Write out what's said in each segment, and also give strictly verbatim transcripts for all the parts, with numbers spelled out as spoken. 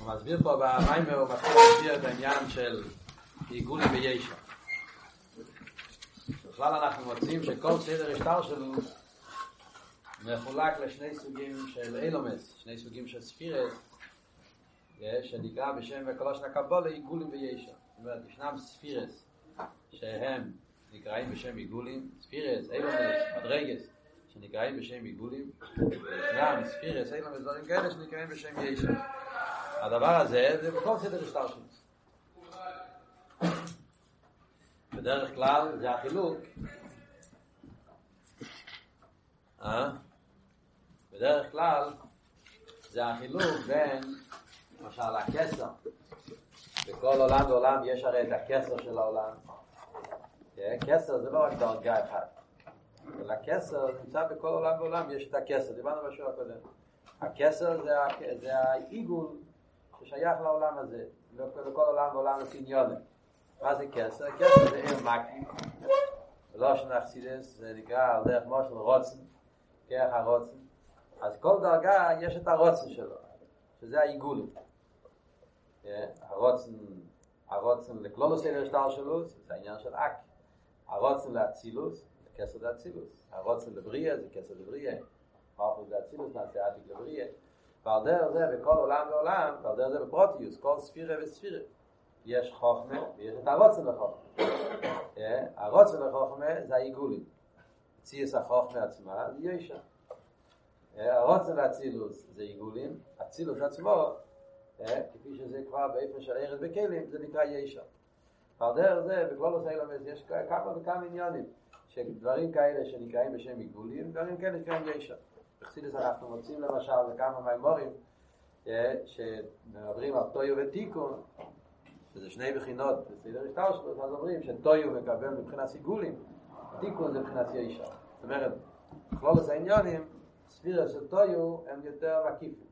הוא מסביר פה במיימר, הוא מסביר את העניין של עיגולים בישע. בכלל אנחנו מוצאים שכל סדר השטר שלנו מחולק לשני סוגים של אילומס, שני סוגים של ספירס, שנקרא בשם וקלושן הקבולה עיגולים בישע. זאת אומרת, ישנם ספירס שהם נקראים בשם עיגולים, ספירס, אילומס, מדרגס, שנקראים בשם עיגולים, וישנם ספירס, אילומס, דברים כאלה שנקראים בשם ישע. הדבר הזה זה בכל סדר השטר שלנו. בדרך כלל זה החילוק, אה? בדרך כלל זה החילוק בין למשל הכסר. בכל עולם ועולם יש הרי את הכסר של העולם. כסר זה לא רק דרגה אחת, אלא הכסר נמצא בכל עולם ועולם, יש את הכסר, דיברנו בשביל הקודם. הכסר זה, זה העיגול ששייך לעולם הזה, ובכל עולם ועולם הסניונים. מה זה כסר? כסר זה עיר מקי, ולא שנחסידס, זה נקרא על דרך מושל רוצן, כרך הרוצן. אז כל דרגה יש את הרוצן שלו, שזה העיגול. הרוצן, הרוצן לכלולוס סדר שטר שלו, זה העניין של אק. הרוצן לאצילוס, זה כסר לאצילוס. הרוצן לבריה, זה כסר לבריה. הרוצן לאצילוס, נעשה עתיק לבריה. ועל דרך זה בכל עולם ועולם, ועל דרך זה בפרוטיוס, כל ספירה וספירה. יש חוכמה ויש את הרוצן לחוכמה. הרוצן לחוכמה זה העיגולים. ציוס החוכמה עצמה זה ישע. הרוצן לאצילוס זה עיגולים. אצילוס עצמו, כפי שזה כבר באיפה של ערד בכלים, זה נקרא ישע. ועל דרך זה, בכלל עושה אילומס, יש כמה וכמה עניונים, שדברים כאלה שנקראים בשם עיגולים, דברים כאלה נקראים ישע. בחסידות אנחנו מוצאים למשל לכמה מימורים, שמדברים על תויו ותיקון, שזה שני בחינות בסדר השטר שלו, אז אומרים שטויו מקבל מבחינת עיגולים, תיקון זה מבחינת ישע. זאת אומרת, כלולוס העניונים, ספירה של טויו הם יותר מקיפים.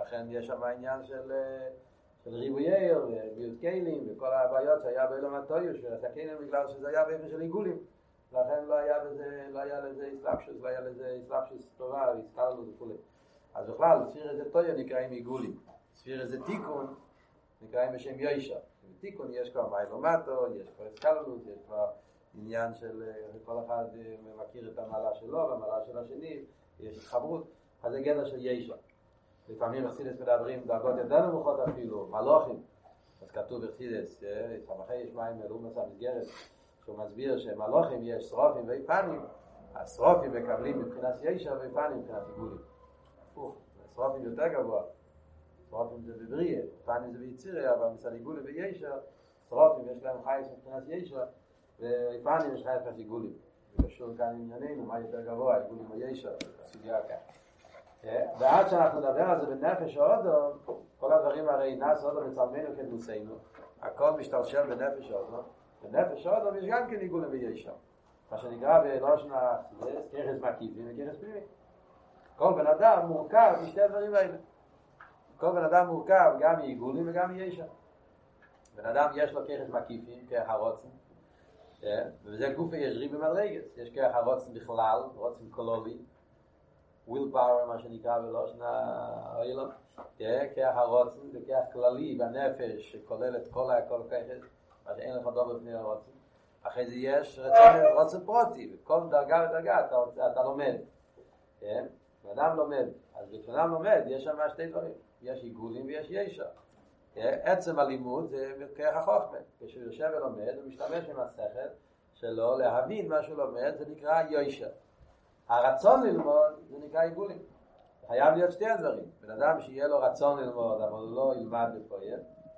לכן יש שם העניין של, של ריבויי וביוט קיילים וכל הבעיות שהיה באילום הטויו, שהסכינים בגלל שזה היה באיפה של עיגולים. לכן לא היה, בזה, לא היה לזה איסלאפשוס, לא היה לזה איסלאפשוס טובה, איסלאפשוס וכו'. אז בכלל, ספירה של טויו נקראים עיגולים. ספירה של תיקון נקראים בשם יוישה. בתיקון יש כבר מיילומטו, יש כבר אסקלונות, יש כבר עניין של כל אחד מכיר את המעלה שלו והמעלה של השני, יש התחברות, אז זה גדר של יוישה. לפעמים ארסידס מדברים דרגות יותר נמוכות אפילו, מלוכים. אז כתוב ארסידס, סמכי יש מים אלום עשה מסגרת, שהוא מסביר שמלוכים יש שרופים ואיפנים, אז שרופים מקבלים מבחינת יוישה ואיפנים מבחינת עיגולים. שרופים יותר גבוה. שרופים זה בבריא, פנים זה ביצירי, אבל מצד עיגולים וישע, שרופים יש להם חייס מבחינת ישע, ופנים יש חייס מבחינת עיגולים. זה קשור כאן ענייננו, מה יותר גבוה, עיגולים וישע, סוגיה כאן. ועד שאנחנו נדבר על זה בנפש האודו, כל הדברים הרי נס האודו מצלמנו כדוסנו, הכל משתרשם בנפש האודו, בנפש האודו יש גם כן עיגולים וישע. מה שנקרא בלושן החסידס, כרס מקיפים וכרס פנימי. כל בן אדם מורכב משתי הדברים האלה. כל בן אדם מורכב גם מעיגולים וגם מישע. בן אדם יש לו כרס מקיפים, כרך הרוצן, וזה גוף הישרי במדרגס. יש כרך הרוצן בכלל, רוצן קולולי, וויל פאוור מה שנקרא בלושן האילום, כרך הרוצן זה כרך כללי בנפש שכולל את כל הכרס, מה שאין לך דוב בפני הרוצן. אחרי זה יש רוצן פרוטי, וכל דרגה ודרגה אתה, אתה לומד. בן אדם לומד, אז בן אדם לומד יש שם שתי דברים. יש עיגולים ויש ישע. עצם הלימוד זה כרך החוכמה. כשהוא יושב ולומד, הוא משתמש עם השכל שלו להבין מה שהוא לומד, זה נקרא ישע. הרצון ללמוד זה נקרא עיגולים. חייב להיות שתי הדברים. בן אדם שיהיה לו רצון ללמוד, אבל הוא לא ילמד בפועל,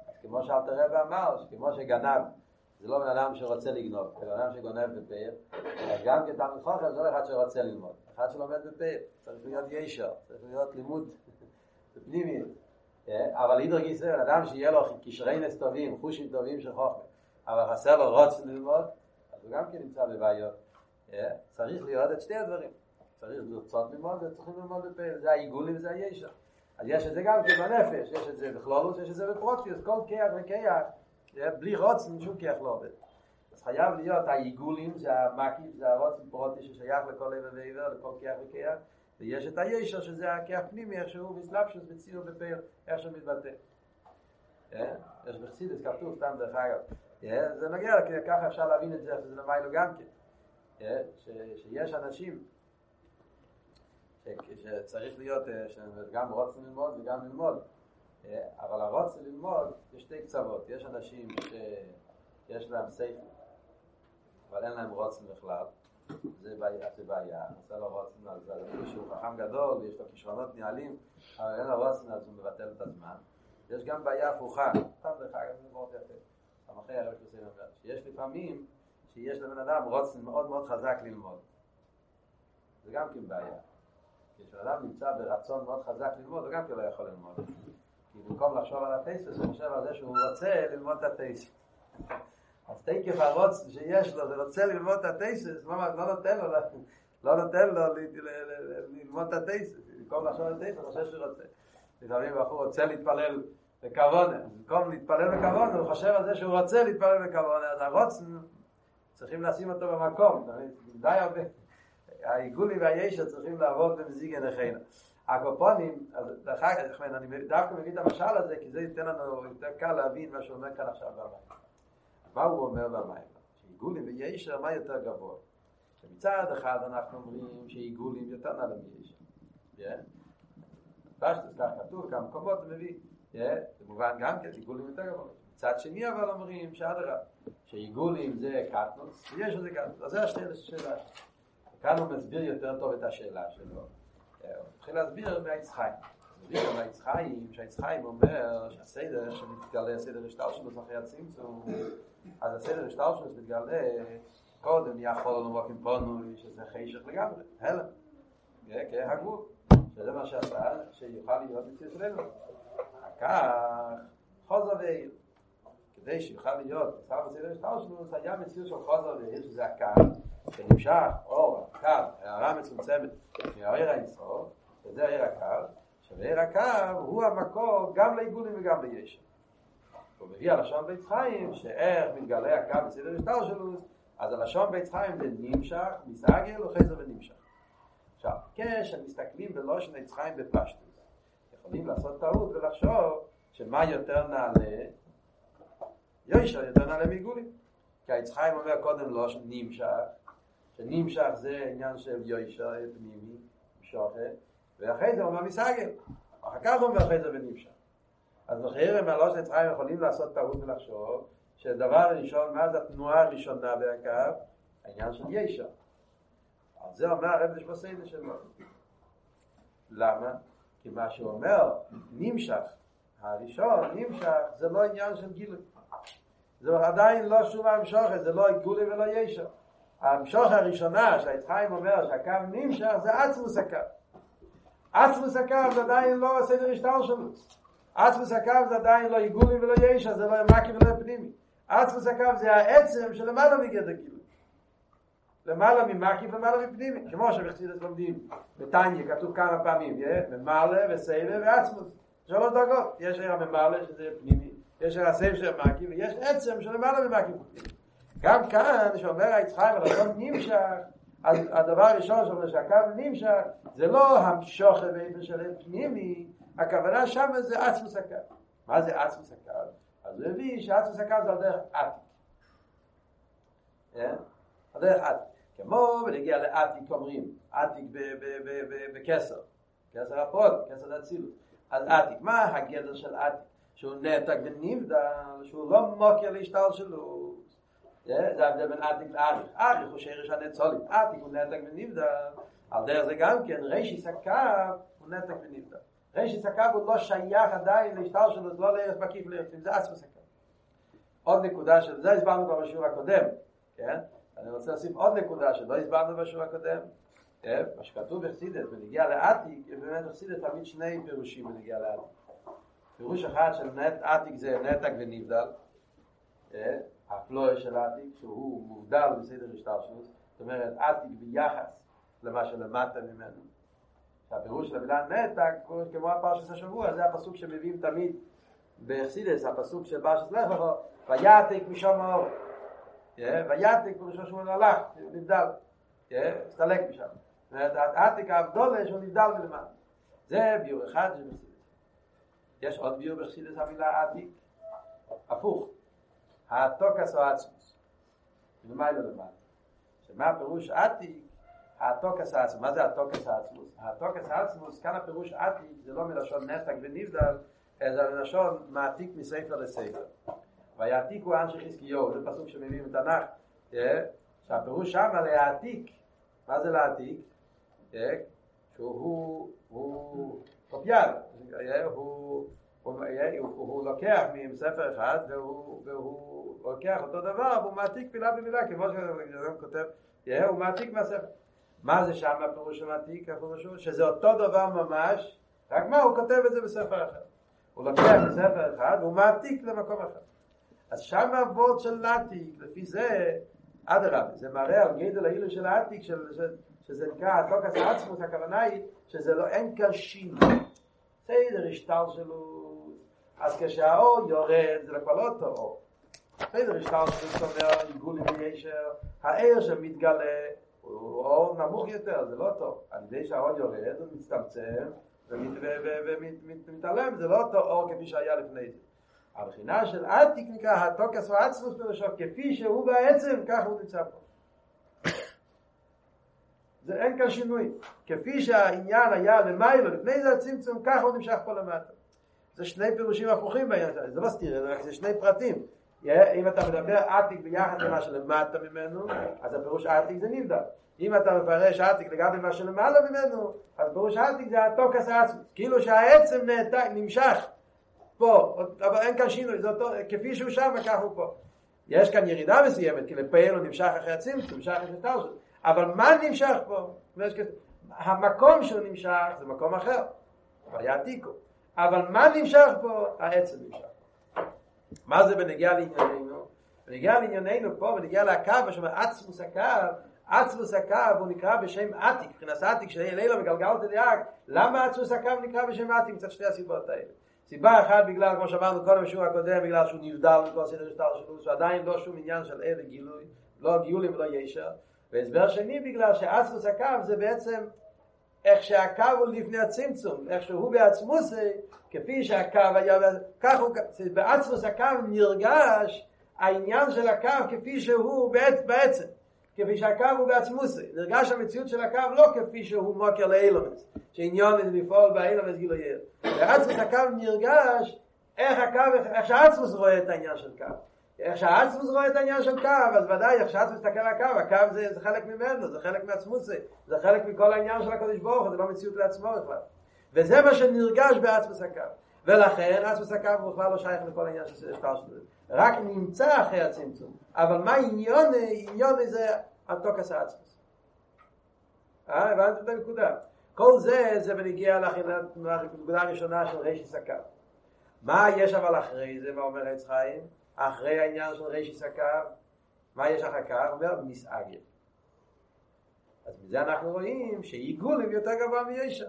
אז כמו שאלתר רב אמר, כמו שגנב, זה לא בן אדם שרוצה לגנוב, זה בן אדם שגונב בפועל, אז גם כתלמיד חכם זה לא אחד שרוצה ללמוד, אחד שלומד בפועל, צריך להיות ישע, צריך להיות לימוד. פנימי, אבל אידר גיסר, בן אדם שיהיה לו קשרי נס טובים, חושים טובים של חוכמה, אבל חסר לו רוצן ללמוד, אז הוא גם כן נמצא בבעיות. צריך לראות את שתי הדברים, צריך לרצות ללמוד וצריכים ללמוד בפעיל, זה העיגולים וזה הישע. אז יש את זה גם כן בנפש, יש את זה בכלולוס, יש את זה בפרוטיוס, כל כיח וכיח, בלי רוצן שום כיח לא עובד. אז חייב להיות העיגולים, זה המקיף, זה הרוצן פרוטי ששייך לכל עבר ועבר, לכל כיח וכיח, ויש את הישר שזה הכיח פנימי, איך שהוא בסלאפשוס, בציור בפיר, איך שהוא מתבטא. יש בחסידס, כתוב, סתם דרך אגב. זה נוגע, ככה אפשר להבין את זה, שזה למיילו גם כן. שיש אנשים שצריך להיות, שגם רוצים ללמוד וגם ללמוד. אבל הרוצה ללמוד, יש שתי קצוות. יש אנשים שיש להם סייפי, אבל אין להם רוצים בכלל. זה בעיה, עושה לו רוצים על זה, שהוא חכם גדול, יש לו כישרונות נהלים, אבל אין לו רוצים, אז הוא מבטל את הזמן. יש גם בעיה הפוכה, סתם דרך אגב, זה מאוד יפה. המחי הרב שעושה לומר, שיש לפעמים שיש לבן אדם רוצים מאוד מאוד חזק ללמוד. זה גם כן בעיה. כשאדם נמצא ברצון מאוד חזק ללמוד, הוא גם כן לא יכול ללמוד. כי במקום לחשוב על הטייסס, הוא חושב על זה שהוא רוצה ללמוד את הטייסס. אז תקף הרוץ שיש לו, זה רוצה ללמוד את הטייסס, לא נותן לו ללמוד את הטייסס. במקום לחשוב על הטייסס, הוא חושב שהוא רוצה. לפעמים בחור רוצה להתפלל בכוונה. במקום להתפלל בכוונה, הוא חושב על זה שהוא רוצה להתפלל בכוונה. אז הרוץ, צריכים לשים אותו במקום. די הרבה. העיגולים והישר צריכים לעבוד במזיג עיניכינו. הקופונים, אני דווקא מביא את המשל הזה, כי זה ייתן לנו יותר קל להבין מה שאומר כאן עכשיו במים. מה הוא אומר במים? שעיגולים וישר, מה יותר גבוה? שמצד אחד אנחנו אומרים שעיגולים יותר נעלה מישר. פשטוס, כך כתוב, כמה מקומות מביא. זה מובן גם כן, עיגולים יותר גבוה. מצד שני אבל אומרים שעיגולים זה קטנוס, וישר זה קטנוס. אז זה השאלה שלה. כאן הוא מסביר יותר טוב את השאלה שלו. הוא התחיל להסביר מהיצחיים. מסביר מהיצחיים, שהיצחיים אומר שהסדר שמתגלה, הסדר השטל שלו זכי הצמצום, אז הסדר השטל שלו שמתגלה, קודם נהיה חול ומוקים פונוי, שזה חישך לגמרי, הלם. כהגור, שזה מה שעשה, שיוכל להיות בצדרנו. כך, חוזר ועיר. כדי שיוכל להיות, עכשיו הסדר השטל שלו, זה היה מציר של חוזר ועיר, שזה הקר, שנמשך אור, הקו, הערה מצומצמת מהעיר האינסוף, וזה העיר הקו, שבעיר הקו הוא המקור גם לעיגולים וגם לישר. הוא מביא הלשון בית חיים, שאיך מתגלה הקו בסדר השטר שלו, אז הלשון בית חיים זה נמשך, מסגל או חזר ונמשך. עכשיו, כשמסתכלים בלושן בית חיים בפשטות, יכולים לעשות טעות ולחשוב שמה יותר נעלה, ישר יותר נעלה מעיגולים. כי היצחיים אומר קודם לא שנמשך, שנמשך זה עניין של יוישר, פנימי, שוחד, ואחרי זה אומר מסגל. אחר כך הוא אומר אחרי זה ונמשך. אז בחיר הם הלא שיצחיים יכולים לעשות טעות ולחשוב, שדבר הראשון, מה זה התנועה הראשונה בהקו? העניין של יוישר. אז זה אומר הרב בסדר שלו. למה? כי מה שהוא אומר, נמשך, הראשון, נמשך, זה לא עניין של גילוי. זה עדיין לא שום המשוכת, זה לא עיגולי ולא ישר. המשוכת הראשונה שהיצחיים אומר שהקו נמשך זה עצמוס הקו. עצמוס הקו זה עדיין לא סדר השטר שלו. עצמוס הקו זה עדיין לא עיגולי ולא ישר, זה לא מקי ולא פנימי. עצמוס הקו זה העצם שלמעלה מגדר גילוי. למעלה ממקי ולמעלה מפנימי. כמו שבחסידות לומדים בטניה, כתוב כמה פעמים, ממעלה וסבב ועצמוס. שלוש דרגות, יש עיר הממעלה שזה פנימי. יש הרסב של המאקי ויש עצם שלמעלה ממאקי פוטים. גם כאן שאומר היצחיים על הכל נמשך, אז הדבר הראשון שאומר שהקו נמשך, זה לא המשוך ואיפה שלם פנימי, הכוונה שם זה עצמוס הקו. מה זה עצמוס הקו? אז הוא הביא שעצמוס הקו זה על דרך עתיק. על דרך עתיק. כמו ונגיע לעתיק אומרים, עתיק בקסר, קסר הפוד, קסר הצילות. אז עתיק, מה הגדר של עתיק? שהוא נעתק ונבדל, שהוא לא מוקר להשתל שלו. זה הבדל בין עתיק לאריך. אריך הוא שרש הנצולית. עתיק הוא נעתק ונבדל. על דרך זה גם כן, רשיס הקו הוא נעתק ונבדל. רשיס הקו הוא לא שייך עדיין להשתל שלו, זה לא לערך בקיף לערכים, זה עצמוס הקו. עוד נקודה של זה הסברנו כבר בשיעור הקודם. אני רוצה להוסיף עוד נקודה שלא הסברנו בשיעור הקודם. מה שכתוב בחסידות, ונגיע לעתיק, באמת בחסידות תמיד שני פירושים ונגיע לעתיק. פירוש אחד של עתיק זה נתק ונבדל, הפלוי של עתיק, שהוא מובדל בסדר השתלשלות, זאת אומרת עתיק ביחס למה שלמדת ממנו. הפירוש של המילה נתק, כמו הפרשת השבוע, זה הפסוק שמביאים תמיד בחסידות, הפסוק של פרשת לך לך, ויעתק משם האור, ויעתק משום שהוא הלך, נבדל, הסתלק משם. העתק ההבדולה שהוא נבדל מלמעלה. זה ביור אחד של מסירות. יש עוד ביור בחסידות המילה עתיק, הפוך, האטוקס או עצמוס, מלמעלה למעלה. שמה הפירוש עתיק? האטוקס העצמוס. מה זה האטוקס העצמוס? האטוקס העצמוס, כאן הפירוש עתיק זה לא מלשון נתק ונבדל, אלא מלשון מעתיק מספר לספר. והעתיק הוא אנשי חזקיהו, זה פסוק שמביאים את התנ"ך, שהפירוש שם להעתיק. מה זה להעתיק? שהוא קופיאל, הוא לוקח מספר אחד והוא לוקח אותו דבר, והוא מעתיק מילה במילה, כמו שאדם כותב, הוא מעתיק מהספר. מה זה שם הפירוש המעתיק? שזה אותו דבר ממש, רק מה? הוא כותב את זה בספר אחד. הוא לוקח מספר אחד והוא מעתיק למקום אחד. אז שם העבוד של עתיק, לפי זה, עד הרבה, זה מראה על גדל העילה של העתיק, שזה נקרא, לא כסף עצמות, הכוונה היא, שזה לא, אין כאן שינוי. זה איזה רשתל שלו, אז כשהאור יורד, זה לכל לא טוב. זה איזה רשתל שלו, אומר, עיגול עם ישר, העיר שמתגלה, הוא אור נמוך יותר, זה לא טוב. על ידי שהאור יורד, הוא מצטמצם, ומתעלם, זה לא טוב אור כפי שהיה לפני זה. הבחינה של עתיק נקרא התוקס ועצמוס פרושו, כפי שהוא בעצם, כך הוא נמצא פה. זה אין כאן שינוי. כפי שהעניין היה למיילו, לפני זה הצמצום, כך הוא נמשך פה למטה. זה שני פירושים הפוכים בעניין שלנו, זה לא סתיר, זה רק זה שני פרטים. אם אתה מדבר עתיק ביחד למה שלמטה ממנו, אז הפירוש עתיק זה נבדל. אם אתה מפרש עתיק לגבי מה שלמעלה ממנו, אז פירוש עתיק זה התוקס העצמוס. כאילו שהעצם נמשך. פה, אבל אין כאן שינוי, זה אותו, כפי שהוא שם וכך הוא פה. יש כאן ירידה מסוימת, כי לפעיל הוא נמשך אחרי הצמצום, נמשך אחרי טלשון. אבל מה נמשך פה? המקום שהוא נמשך זה מקום אחר, יעתיקו. אבל מה נמשך פה? העצם נמשך. מה זה בנגיע לענייננו? בנגיע לענייננו פה, בנגיע לקו, בשביל עצמוס הקו, עצמוס הקו הוא נקרא בשם עתיק, מבחינת עתיק שאלילה מגלגלות את היעג. למה עצמוס הקו נקרא בשם עתיק? צריך שתי הסיבות האלה. סיבה אחת בגלל, כמו שאמרנו קודם בשיעור הקודם, בגלל שהוא נבדל מכל סדר שטר שלו, שהוא עדיין לא שום עניין של אלה גילוי, לא גיולים ולא ישר. והסבר שני בגלל שעצמוס הקו זה בעצם איך שהקו הוא לפני הצמצום, איך שהוא בעצמו זה, כפי שהקו היה, כך הוא, בעצמוס הקו נרגש העניין של הקו כפי שהוא בעצם, כפי שהקו הוא בעצמו זה, נרגש המציאות של הקו לא כפי שהוא מוקר לאילומס, שעניון זה לפעול באילומס גילוי יר. בעצמוס הקו נרגש איך הקו, איך שהעצמוס רואה את העניין של קו. איך שהעצמוס רואה את העניין של קו, אז ודאי איך שהעצמוס תקל על הקו, הקו זה, זה חלק ממנו, זה חלק מעצמו זה, זה חלק מכל העניין של הקודש ברוך, זה לא מציאות לעצמו בכלל. וזה מה שנרגש בעצמוס הקו. ולכן עצמוס הקו הוא בכלל לא שייך לכל העניין של שטר שלו. רק נמצא אחרי הצמצום. אבל מה עניון, עניון זה התוקס העצמוס. אה, הבנת את הנקודה. כל זה, זה בנגיע לנקודה הראשונה של רשיס הקו. מה יש אבל אחרי זה, מה אומר עץ חיים? אחרי העניין של רשיס הקו, מה יש אחר כך? אומר מסעגל. אז מזה אנחנו רואים שעיגולים יותר גבוה מישר.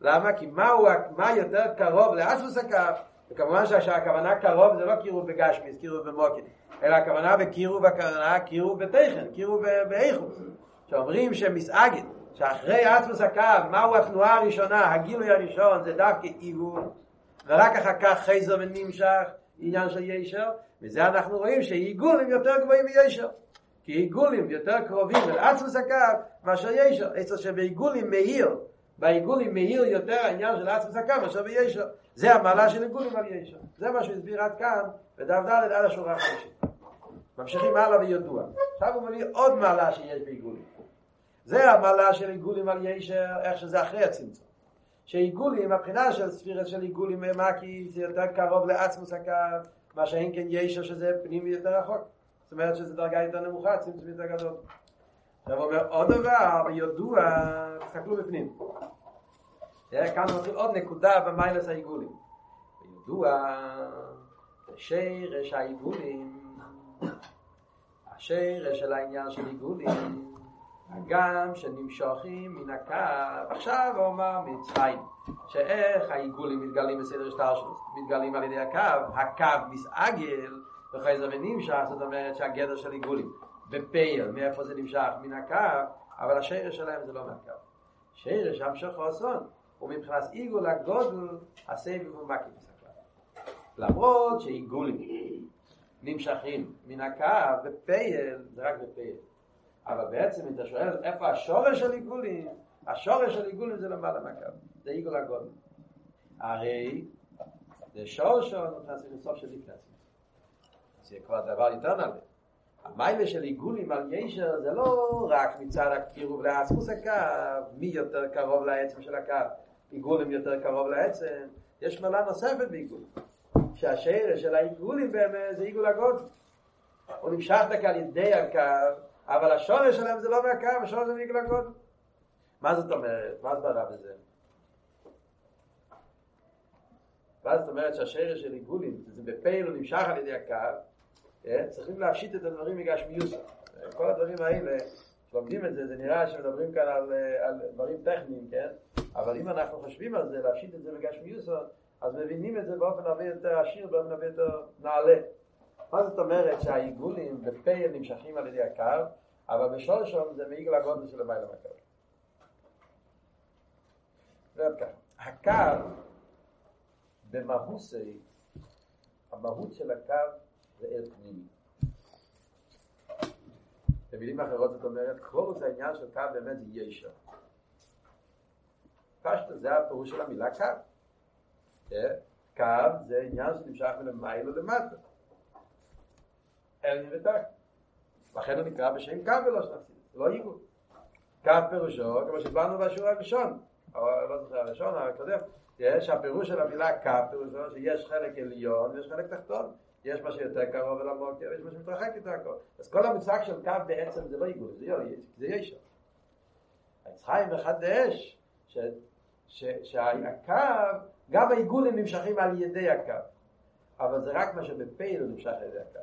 למה? כי מהו, מה יותר קרוב לעצמוס הקו? וכמובן שהכוונה קרוב זה לא קירוב בגשמיס, קירוב במוקד, אלא הכוונה בקירוב, הכוונה קירוב בתכן, קירוב באיכות. שאומרים שמסעגת, שאחרי עצמוס הקו, מהו התנועה הראשונה, הגילוי הראשון, זה דווקא עיגול, ורק אחר כך חזר ונמשך, עניין של ישר, וזה אנחנו רואים שעיגולים יותר גבוהים מישר. כי עיגולים יותר קרובים אל עצמוס הקו, מאשר ישר. עצר שבעיגולים מהיר, בעיגולים מהיר יותר העניין של עצמוס הקו, מאשר בישר. זה המעלה של עיגולים על ישר. זה מה שהסביר עד כאן, ודף ד' עד השורה החמישית. ממשיכים הלאה וידוע. עכשיו הוא מביא עוד מעלה שיש בעיגולים. זה המעלה של עיגולים על ישר, איך שזה אחרי הצמצום. שעיגולים, הבחינה של ספירה של עיגולים, ממקי, זה יותר קרוב לעצמוס הקו, מה שאין כן ישר שזה פנימי יותר רחוק. זאת אומרת שזה דרגה יותר נמוכה, צמצום יותר גדול. עכשיו הוא אומר עוד דבר, וידוע, תסתכלו בפנים. כאן נותנים עוד נקודה במיילס העיגולים. וידוע, שרש העיגולים, השרש של העניין של עיגולים, הגם שנמשכים מן הקו. עכשיו הוא אומר מצרים, שאיך העיגולים מתגלים בסדר שטר שלו, מתגלים על ידי הקו, הקו מסעגל, וחזר ונמשך, זאת אומרת שהגדר של עיגולים, בפייל, מאיפה זה נמשך? מן הקו, אבל השרש שלהם זה לא מהקו. שרש המשך חוסון, ומבחינת עיגול הגודל הסבב הוא מקיף מסך. למרות שעיגולים נמשכים מן הקו בפייל, זה רק בפייל, אבל בעצם אם אתה שואל איפה השורש של עיגולים, השורש של עיגולים זה למעלה מהקו, זה עיגול הגודל. הרי זה שורש נכנסים לסוף של נכנסים, זה כבר דבר יותר נעלה. המיילה של עיגולים על ישר זה לא רק מצד הקירוב לעצמוס הקו, מי יותר קרוב לעצם של הקו, עיגולים יותר קרוב לעצם, יש מלאה נוספת בעיגולים, שהשאלה של העיגולים באמת זה עיגול הגודל, הוא נמשך דקה על ידי הקו, אבל השורש שלהם זה לא מהקו, השורש זה עיגול הגודל. מה זאת אומרת? מה זאת אומרת בזה? מה זאת אומרת שהשאלה של עיגולים זה בפעיל הוא נמשך על ידי הקו? צריכים להפשיט את הדברים מגשמיוס. כל הדברים האלה, כשלומדים את זה, זה נראה שמדברים כאן על, על דברים טכניים, כן? אבל אם אנחנו חושבים על זה, להפשיט את זה מגשמיוס, אז מבינים את זה באופן הרבה יותר עשיר, באופן הרבה יותר נעלה. מה זאת אומרת שהעיגולים בפייל נמשכים על ידי הקו, אבל בשורשון זה מעיגל הגודל של המייל המקו. ועד כך, הקו במהוסי, המהות של הקו, זה עד פנימי. במילים אחרות זאת אומרת, קלורוס העניין של קו באמת זה ישר. פשטו זה הפירוש של המילה קו. קו זה עניין שנמשך מלמעלה למטה. אל ותק. לכן הוא נקרא בשם קו ולא שנפסיד. לא עיגול. קו פירושו, כמו שבאנו בשיעור הראשון, לא זוכר הראשון, אבל קודם, שהפירוש של המילה קו פירושו שיש חלק עליון ויש חלק תחתון. יש מה שיותר קרוב אל המוקר, יש מה שמתרחק יותר קרוב. אז כל המושג של קו בעצם זה לא עיגול, זה ישר. היצחיים מחדש שהקו, גם העיגולים נמשכים על ידי הקו, אבל זה רק מה שבפייל הוא נמשך על ידי הקו.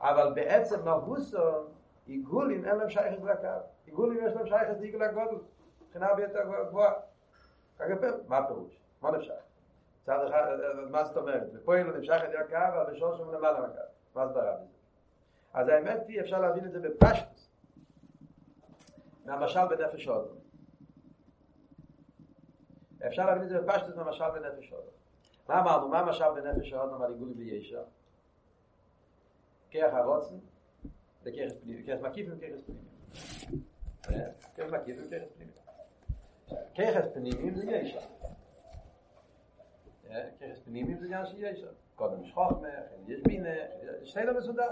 אבל בעצם מהוסון, עיגולים אין להם שייכת לקו. עיגולים יש להם שייכת לעיגול הגודל, מבחינה ביותר גבוהה. מה הפירוש? מה נמשך? מה זאת אומרת? בפועל הוא נמשך את הקו, אבל בשורש הוא למעלה מהקו. מה זאת אומרת? אז האמת היא, אפשר להבין את זה בפשטוס. מהמשל בנפש אדם. אפשר להבין את זה בפשטוס מהמשל בנפש אדם. מה אמרנו? מה המשל בנפש אדם על עיגולים בישר? כרך הרוצן, וכרך פנימי. כרך מקיף וכרך פנימי. כרך מקיף וכרך פנימי. כרך פנימי זה ישר. כרס פנימים זה גם שיש קודם יש חוכמה, יש בינה, יש סדר מסודר.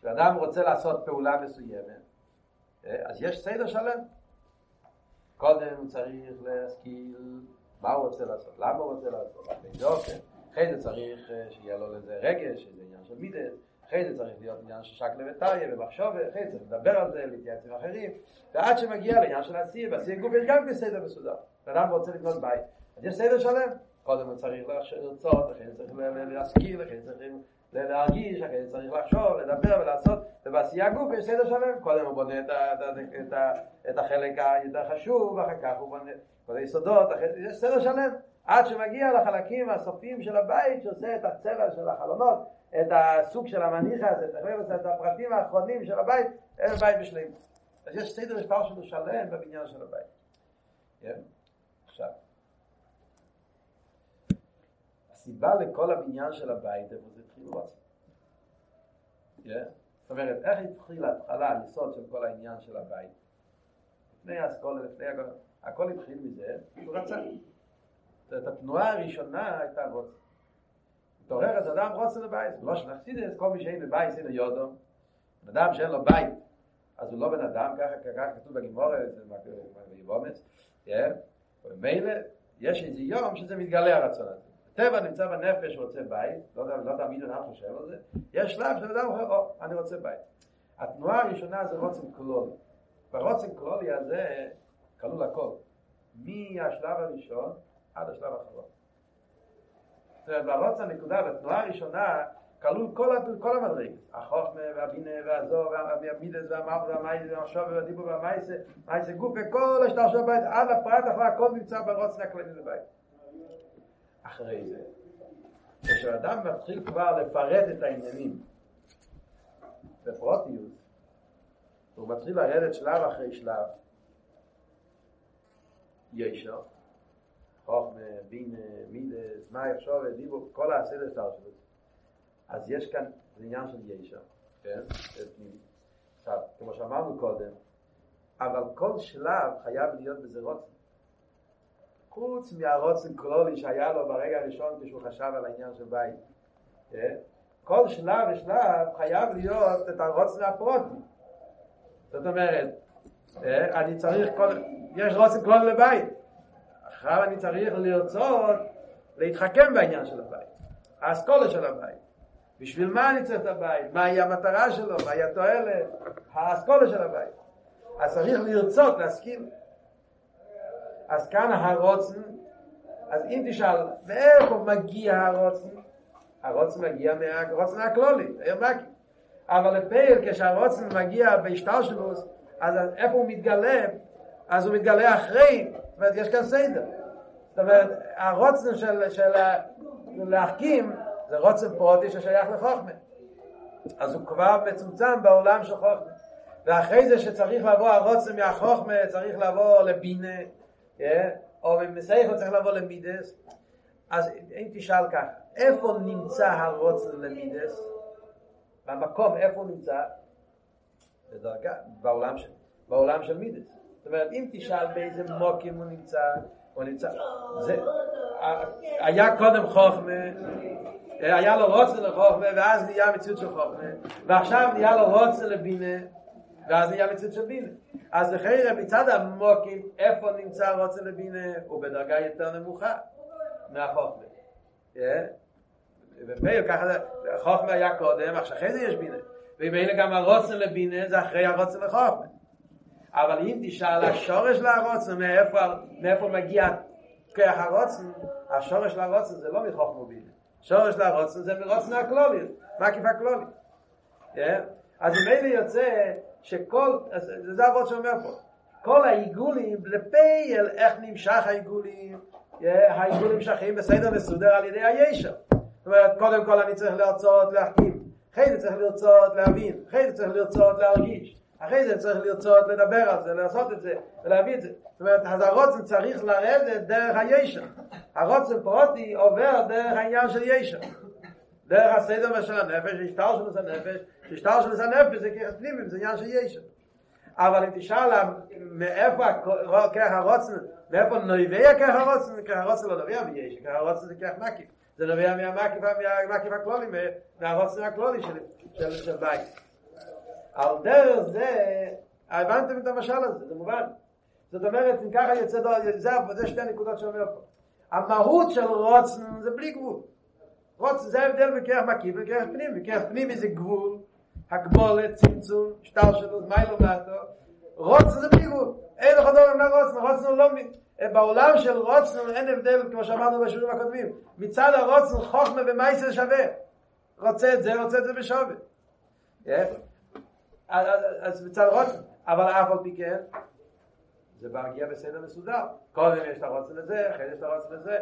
כשאדם רוצה לעשות פעולה מסוימת אז יש סדר שלם. קודם הוא צריך להשכיל מה הוא רוצה לעשות, למה הוא רוצה לעשות, אחרי זה צריך שיהיה לו לזה רגש, שזה עניין של מידה, אחרי זה צריך להיות עניין של שקלה וטריה ומחשוב, אחרי זה צריך לדבר על זה, להתייעץ עם אחרים, ועד שמגיע לעניין של עשייה, ועשייה גוף יש גם בסדר מסודר. כשאדם רוצה לקנות בית אז יש סדר שלם. קודם הוא צריך לרצות, אחרי זה צריך להשכיל, אחרי זה צריך להרגיש, אחרי זה צריך לחשוב, לדבר ולעשות, ובעשייה גוף יש סדר שלם. קודם הוא בונה את החלק היותר חשוב, אחר כך הוא בונה את היסודות, אחרי זה יש סדר שלם, עד שמגיע לחלקים הסופיים של הבית, שעושה את הצבע של החלונות, את הסוג של המניחה הזה, את הפרטים האחרונים של הבית, אין בית בשלם. אז יש סדר מספר שלו שלם בבניין של הבית. עכשיו. הסיבה לכל הבניין של הבית זה התחילה. זאת אומרת, איך התחילה התחלה הניסוד של כל העניין של הבית? לפני אסכולה, לפני הגולה, הכל התחיל מזה, הוא רצה. זאת התנועה הראשונה הייתה רוצה. התעורר אז אדם רוצה לבית, לא שנחסיד את כל מי שאין לבית, אין יודו. אדם שאין לו בית, אז הוא לא בן אדם, ככה כתוב בגמרא, ביבומץ, ומילא, יש איזה יום שזה מתגלה הרצון הזה. הטבע נמצא בנפש, הוא רוצה בית, לא תמיד אדם חושב על זה, יש שלב שאדם אומר, או, אני רוצה בית. התנועה הראשונה זה רוצן קלולי. ברוצן קלולי הזה כלול הכל. מהשלב הראשון עד השלב האחרון. זאת אומרת, ברוצן נקודה, בתנועה הראשונה, כלול כל המדריג. החוכמה והבינה והזו והמידס והמאב והמייס והמשוב והדיבור והמייס, מייס הגוף וכל השטר של בית, עד הפרט אחרי הכל נמצא ברוצן הכללי לבית. אחרי זה, כשאדם מתחיל כבר לפרט את העניינים בפרוטיות, הוא מתחיל לרדת שלב אחרי שלב, ישו, חוכמה, בין, מידס, מה יחשוב, דיבור, כל העשרת השטר שלו. אז יש כאן עניין של ישו, כן? עכשיו, כמו שאמרנו קודם, אבל כל שלב חייב להיות בזה רוצן. חוץ מהרוצן קלולי שהיה לו ברגע הראשון כשהוא חשב על העניין של בית. כן? כל שלב ושלב חייב להיות את הרוצן הפרוטי. זאת אומרת, אני צריך כל... יש רוצן קלולי לבית. אחר אני צריך לרצות להתחכם בעניין של הבית. האסכולה של הבית. בשביל מה אני צריך את הבית? מהי המטרה שלו? מהי התועלת? האסכולה של הבית. אז צריך לרצות, להסכים. אז כאן הרוצן, אז אם תשאל, מאיפה מגיע הרוצן? הרוצן מגיע מהרוצן הכלולי, הרמקי. אבל לפעיל, כשהרוצן מגיע בהשתלשלות, אז איפה הוא מתגלה? אז הוא מתגלה אחרי, זאת אומרת, יש כאן סדר. זאת אומרת, הרוצן של, של להחכים, זה רוצן פרוטי ששייך לחוכמה. אז הוא כבר מצומצם בעולם של חוכמה. ואחרי זה שצריך לבוא הרוצן מהחוכמה, צריך לבוא לבינה, או במסייך צריך לבוא למידס. אז אם תשאל כך, איפה נמצא הרוצן למידס? במקום איפה נמצא? בדרגה, בעולם של, בעולם של מידס. זאת אומרת, אם תשאל באיזה מוקים הוא נמצא, הוא נמצא, זה, היה קודם חוכמה, היה לו רוצן לחוכמה, ואז נהיה מציאות של חוכמה, ועכשיו נהיה לו רוצן לבינה, ואז נהיה מצד של בינה. אז לחירה מצד המוקים, איפה נמצא הרוצן לבינה? הוא בדרגה יותר נמוכה מהחוכמה. ובפייל, ככה זה, החוכמה היה קודם, עכשיו אחרי זה יש בינה. ובאלה גם הרוצן לבינה זה אחרי הרוצן לחוכמה. אבל אם תשאל השורש להרוצן, מאיפה מגיע כך הרוצן, השורש להרוצן זה לא מחוכמה בינה. שורש להרוצן זה מרוצן הכלולי, מקיף הכלולי. אז אם אלה יוצא, שכל, זה עבוד שאומר פה, כל העיגולים, לפייל איך נמשך העיגולים, העיגולים נמשכים בסדר מסודר על ידי הישר. זאת אומרת, קודם כל אני צריך לרצות להחכים, אחרי זה צריך לרצות להבין, אחרי זה צריך לרצות להרגיש, אחרי זה צריך לרצות לדבר על זה, לעשות את זה ולהביא את זה. זאת אומרת, אז הרוצן צריך לרדת דרך הישר. הרוצן פרוטי עובר דרך העניין של ישר. דרך הסדר של הנפש, השטר של הנפש, השטר של הנפש זה ככה פנימי, זה עניין של ישר. אבל אם תשאל מאיפה ככה הרוצן, מאיפה נובע ככה הרוצן, ככה הרוצן לא נובע מישר, ככה הרוצן זה ככה מקיף. זה נובע מהמקיף הכלולי, מהרוצן הכלולי של בית. על דרך זה, הבנתם את המשל הזה, זה מובן. זאת אומרת, אם ככה יוצא דור, זה שתי הנקודות שאומר פה. המהות של רוצן זה בלי גבול. רוצן זה הבדל בכרך מקיף וכרך פנימי. כרך פנימי זה גבול, הגבולת, צמצום, שטר שלו, מיילו מעטו. רוצן זה בלי גבול. אין לך דורם לרוצן, רוצן הוא לא... בעולם של רוצן אין הבדל, כמו שאמרנו בשיעורים הקודמים. מצד הרוצן חוכמה ומייסה שווה. רוצה את זה, רוצה את זה בשווה. אז מצד רוצן, אבל אף על פי כן, זה ברגיע בסדר מסודר. קודם יש את הרוצן לזה, אחרי יש את הרוצן לזה.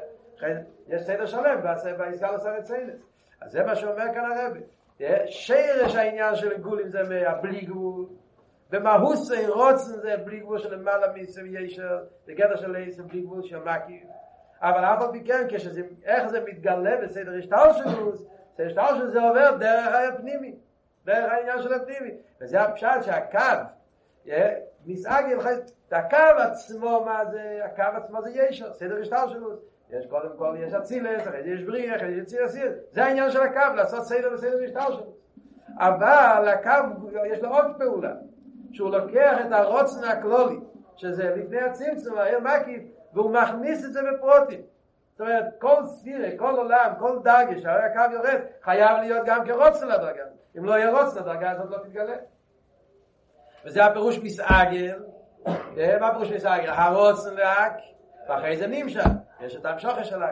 יש סדר שלם, והסגל עושה את סדר. אז זה מה שאומר כאן הרבי. שרש העניין של גולים זה בלי גבול, ומהוס רוצן זה בלי גבול של למעלה מיסם ישר, זה גדר של איסם בלי גבול של מקיף. אבל אף עוד מכן, איך זה מתגלה בסדר השטר של גבוס, זה השטר של זה עובר דרך הפנימי, דרך העניין של הפנימי. וזה הפשט שהקו, מסעגי לך, הקו עצמו מה זה, הקו עצמו זה ישר, סדר השטר של גבוס. יש קודם כל, יש הצילס, אחרי זה יש בריא, אחרי זה יש ציל עשיר. זה העניין של הקו, לעשות סדר וסדר משטר שלו. אבל הקו, יש לו עוד פעולה, שהוא לוקח את הרוצן הכלולי, שזה לפני הצמצום, העיר מקיף, והוא מכניס את זה בפרוטים. זאת אומרת, כל ספירה, כל עולם, כל דרגה, שהרי הקו יורד, חייב להיות גם כרוצן לדרגה. אם לא יהיה רוצן לדרגה, זאת לא תתגלה. וזה הפירוש מסעגל, מה הפירוש מסעגל? הרוצן להק, ואחרי זה נמשך. יש את המשוכר שלך,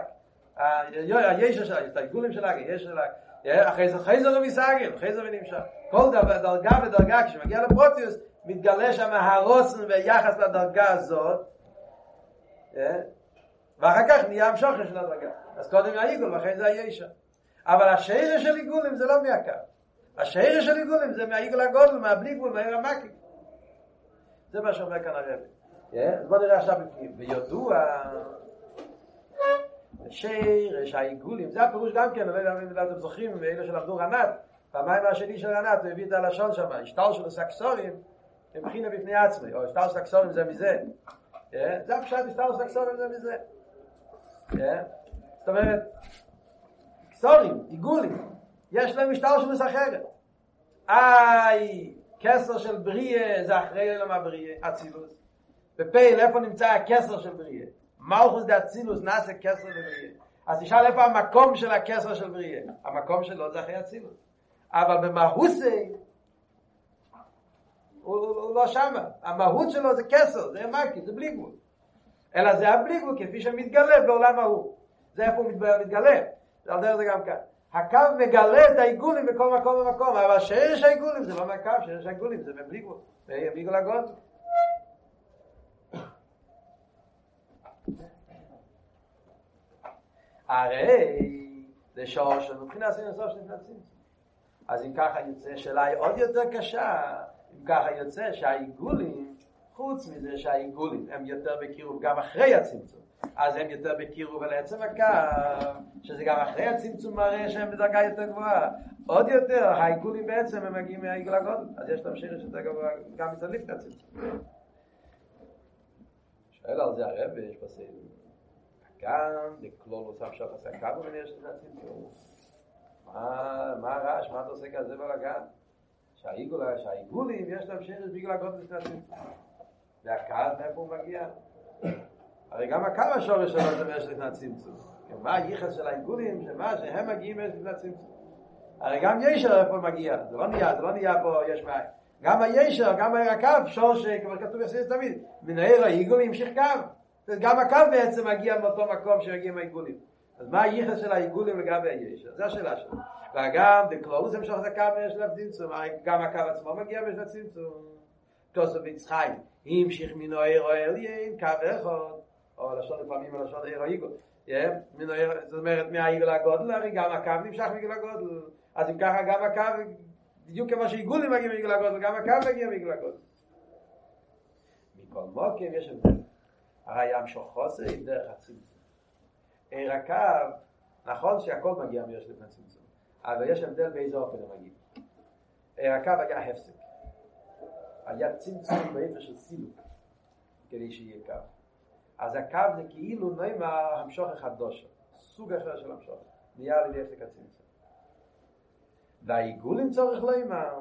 הישר שלך, את העיגולים שלך, הישר שלך, אחרי זה חזר ומסעגל, חזר ונמשך. כל דרגה ודרגה, כשמגיע לפרוטיוס, מתגלה שם הרוצן ויחס לדרגה הזאת, ואחר כך נהיה המשוכר של הדרגה. אז קודם העיגול, ואחרי זה הישר. אבל השעיר של עיגולים זה לא מהקו. השעיר של עיגולים זה מהעיגול הגודל, מהבלי גבול, מהעיר המקיף. זה מה שאומר כאן הרב. אז בוא נראה עכשיו בפנים. וידוע שרש העיגולים, זה הפירוש גם כן, אני לא יודע אם אתם זוכרים, אלה שלמדו רנת, במים השני של רנת הוא הביא את הלשון שם, השטר של הסקסורים מבחינה בפני עצמי, או השטר של הסקסורים זה מזה, זה הפשט השטר של הסקסורים זה מזה. זאת אומרת, סקסורים, עיגולים, יש להם משטר שלוס אחרת. איי, כסר של בריאה זה אחרי אלמה בריאה, אצילוס. בפייל, איפה נמצא הכסר של בריאה? מלכוס דה אצילוס נעשה כסר לבריאה. אז תשאל איפה המקום של הכסר של בריאה? המקום שלו זה אחרי אצילוס. אבל במהוסי, הוא, הוא, הוא לא שמה. המהות שלו זה כסר, זה המקי, זה בלי גבול. אלא זה הבלי גבול כפי שמתגלה בעולם ההוא. זה איפה הוא מתגלה. זה על דרך זה גם כאן. הקו מגלה את העיגולים בכל מקום ומקום, אבל שיש העיגולים זה לא מהקו, שיש העיגולים זה מבליגול, מבליגול הגון. הרי זה שור שמבחינה עשינו סוף שנפנצים. אז אם ככה יוצא, שאלה היא עוד יותר קשה, אם ככה יוצא שהעיגולים, חוץ מזה שהעיגולים הם יותר בקירוב גם אחרי הצמצום. אז הם יותר בקירוב על עצם הקו, שזה גם אחרי הצמצום מראה שהם בדרגה יותר גבוהה. עוד יותר, העיגולים בעצם הם מגיעים מהעיגול הגודל, אז יש תמשיך שזה גבוה גם מצד לפני הצמצום. שואל על זה הרב, יש פה סייל, כאן, זה כלול עושה פשוט עשה קו ומניע שזה הצמצום. מה הרעש, מה אתה עושה כזה בלגן? שהעיגולים יש תמשיך בגלל הגודל לפני הצמצום. והקו, מאיפה הוא מגיע? הרי גם הקו השורש שלו זה מה יש לפני הצמצום. מה היחס של העיגולים, שמה שהם מגיעים יש לפני הצמצום. הרי גם ישר איפה מגיע, זה לא נהיה, זה לא נהיה פה יש מה. גם הישר, גם הקו, שורש, כבר כתוב יסיס תמיד, מנהל העיגולים המשיך קו. גם הקו בעצם מגיע מאותו מקום שמגיעים העיגולים. אז מה היחס של העיגולים לגבי הישר? זו השאלה שלו. וגם, דקלאוס המשך את הקו יש לפני הצמצום, הרי גם הקו עצמו מגיע יש לפני הצמצום. תוספות יצחק, היא המשיך מן האור העליון, קו אחד. או לשון לפעמים על לשון העיר העיגול. זאת אומרת, מהעיגול הגודל, הרי גם הקו נמשך מעיגול הגודל. אז אם ככה גם הקו, בדיוק כמו שעיגולים מגיעים מעיגול הגודל, גם הקו מגיע מעיגול הגודל. מכל מוקם יש הבדל. הרי המשוך חוסר עם דרך הצמצום. עיר הקו, נכון שהכל מגיע מיש לפני הצמצום, אבל יש הבדל באיזה אופן הם מגיעים. עיר הקו היה הפסק. היה צמצום בעבר של סילוק, כדי שיהיה קו. אז הקו זה כאילו נעימה המשוך החדושה, סוג אחר של המשוך, נהיה על ידי הפסק הצמצום. והעיגולים צורך נעימה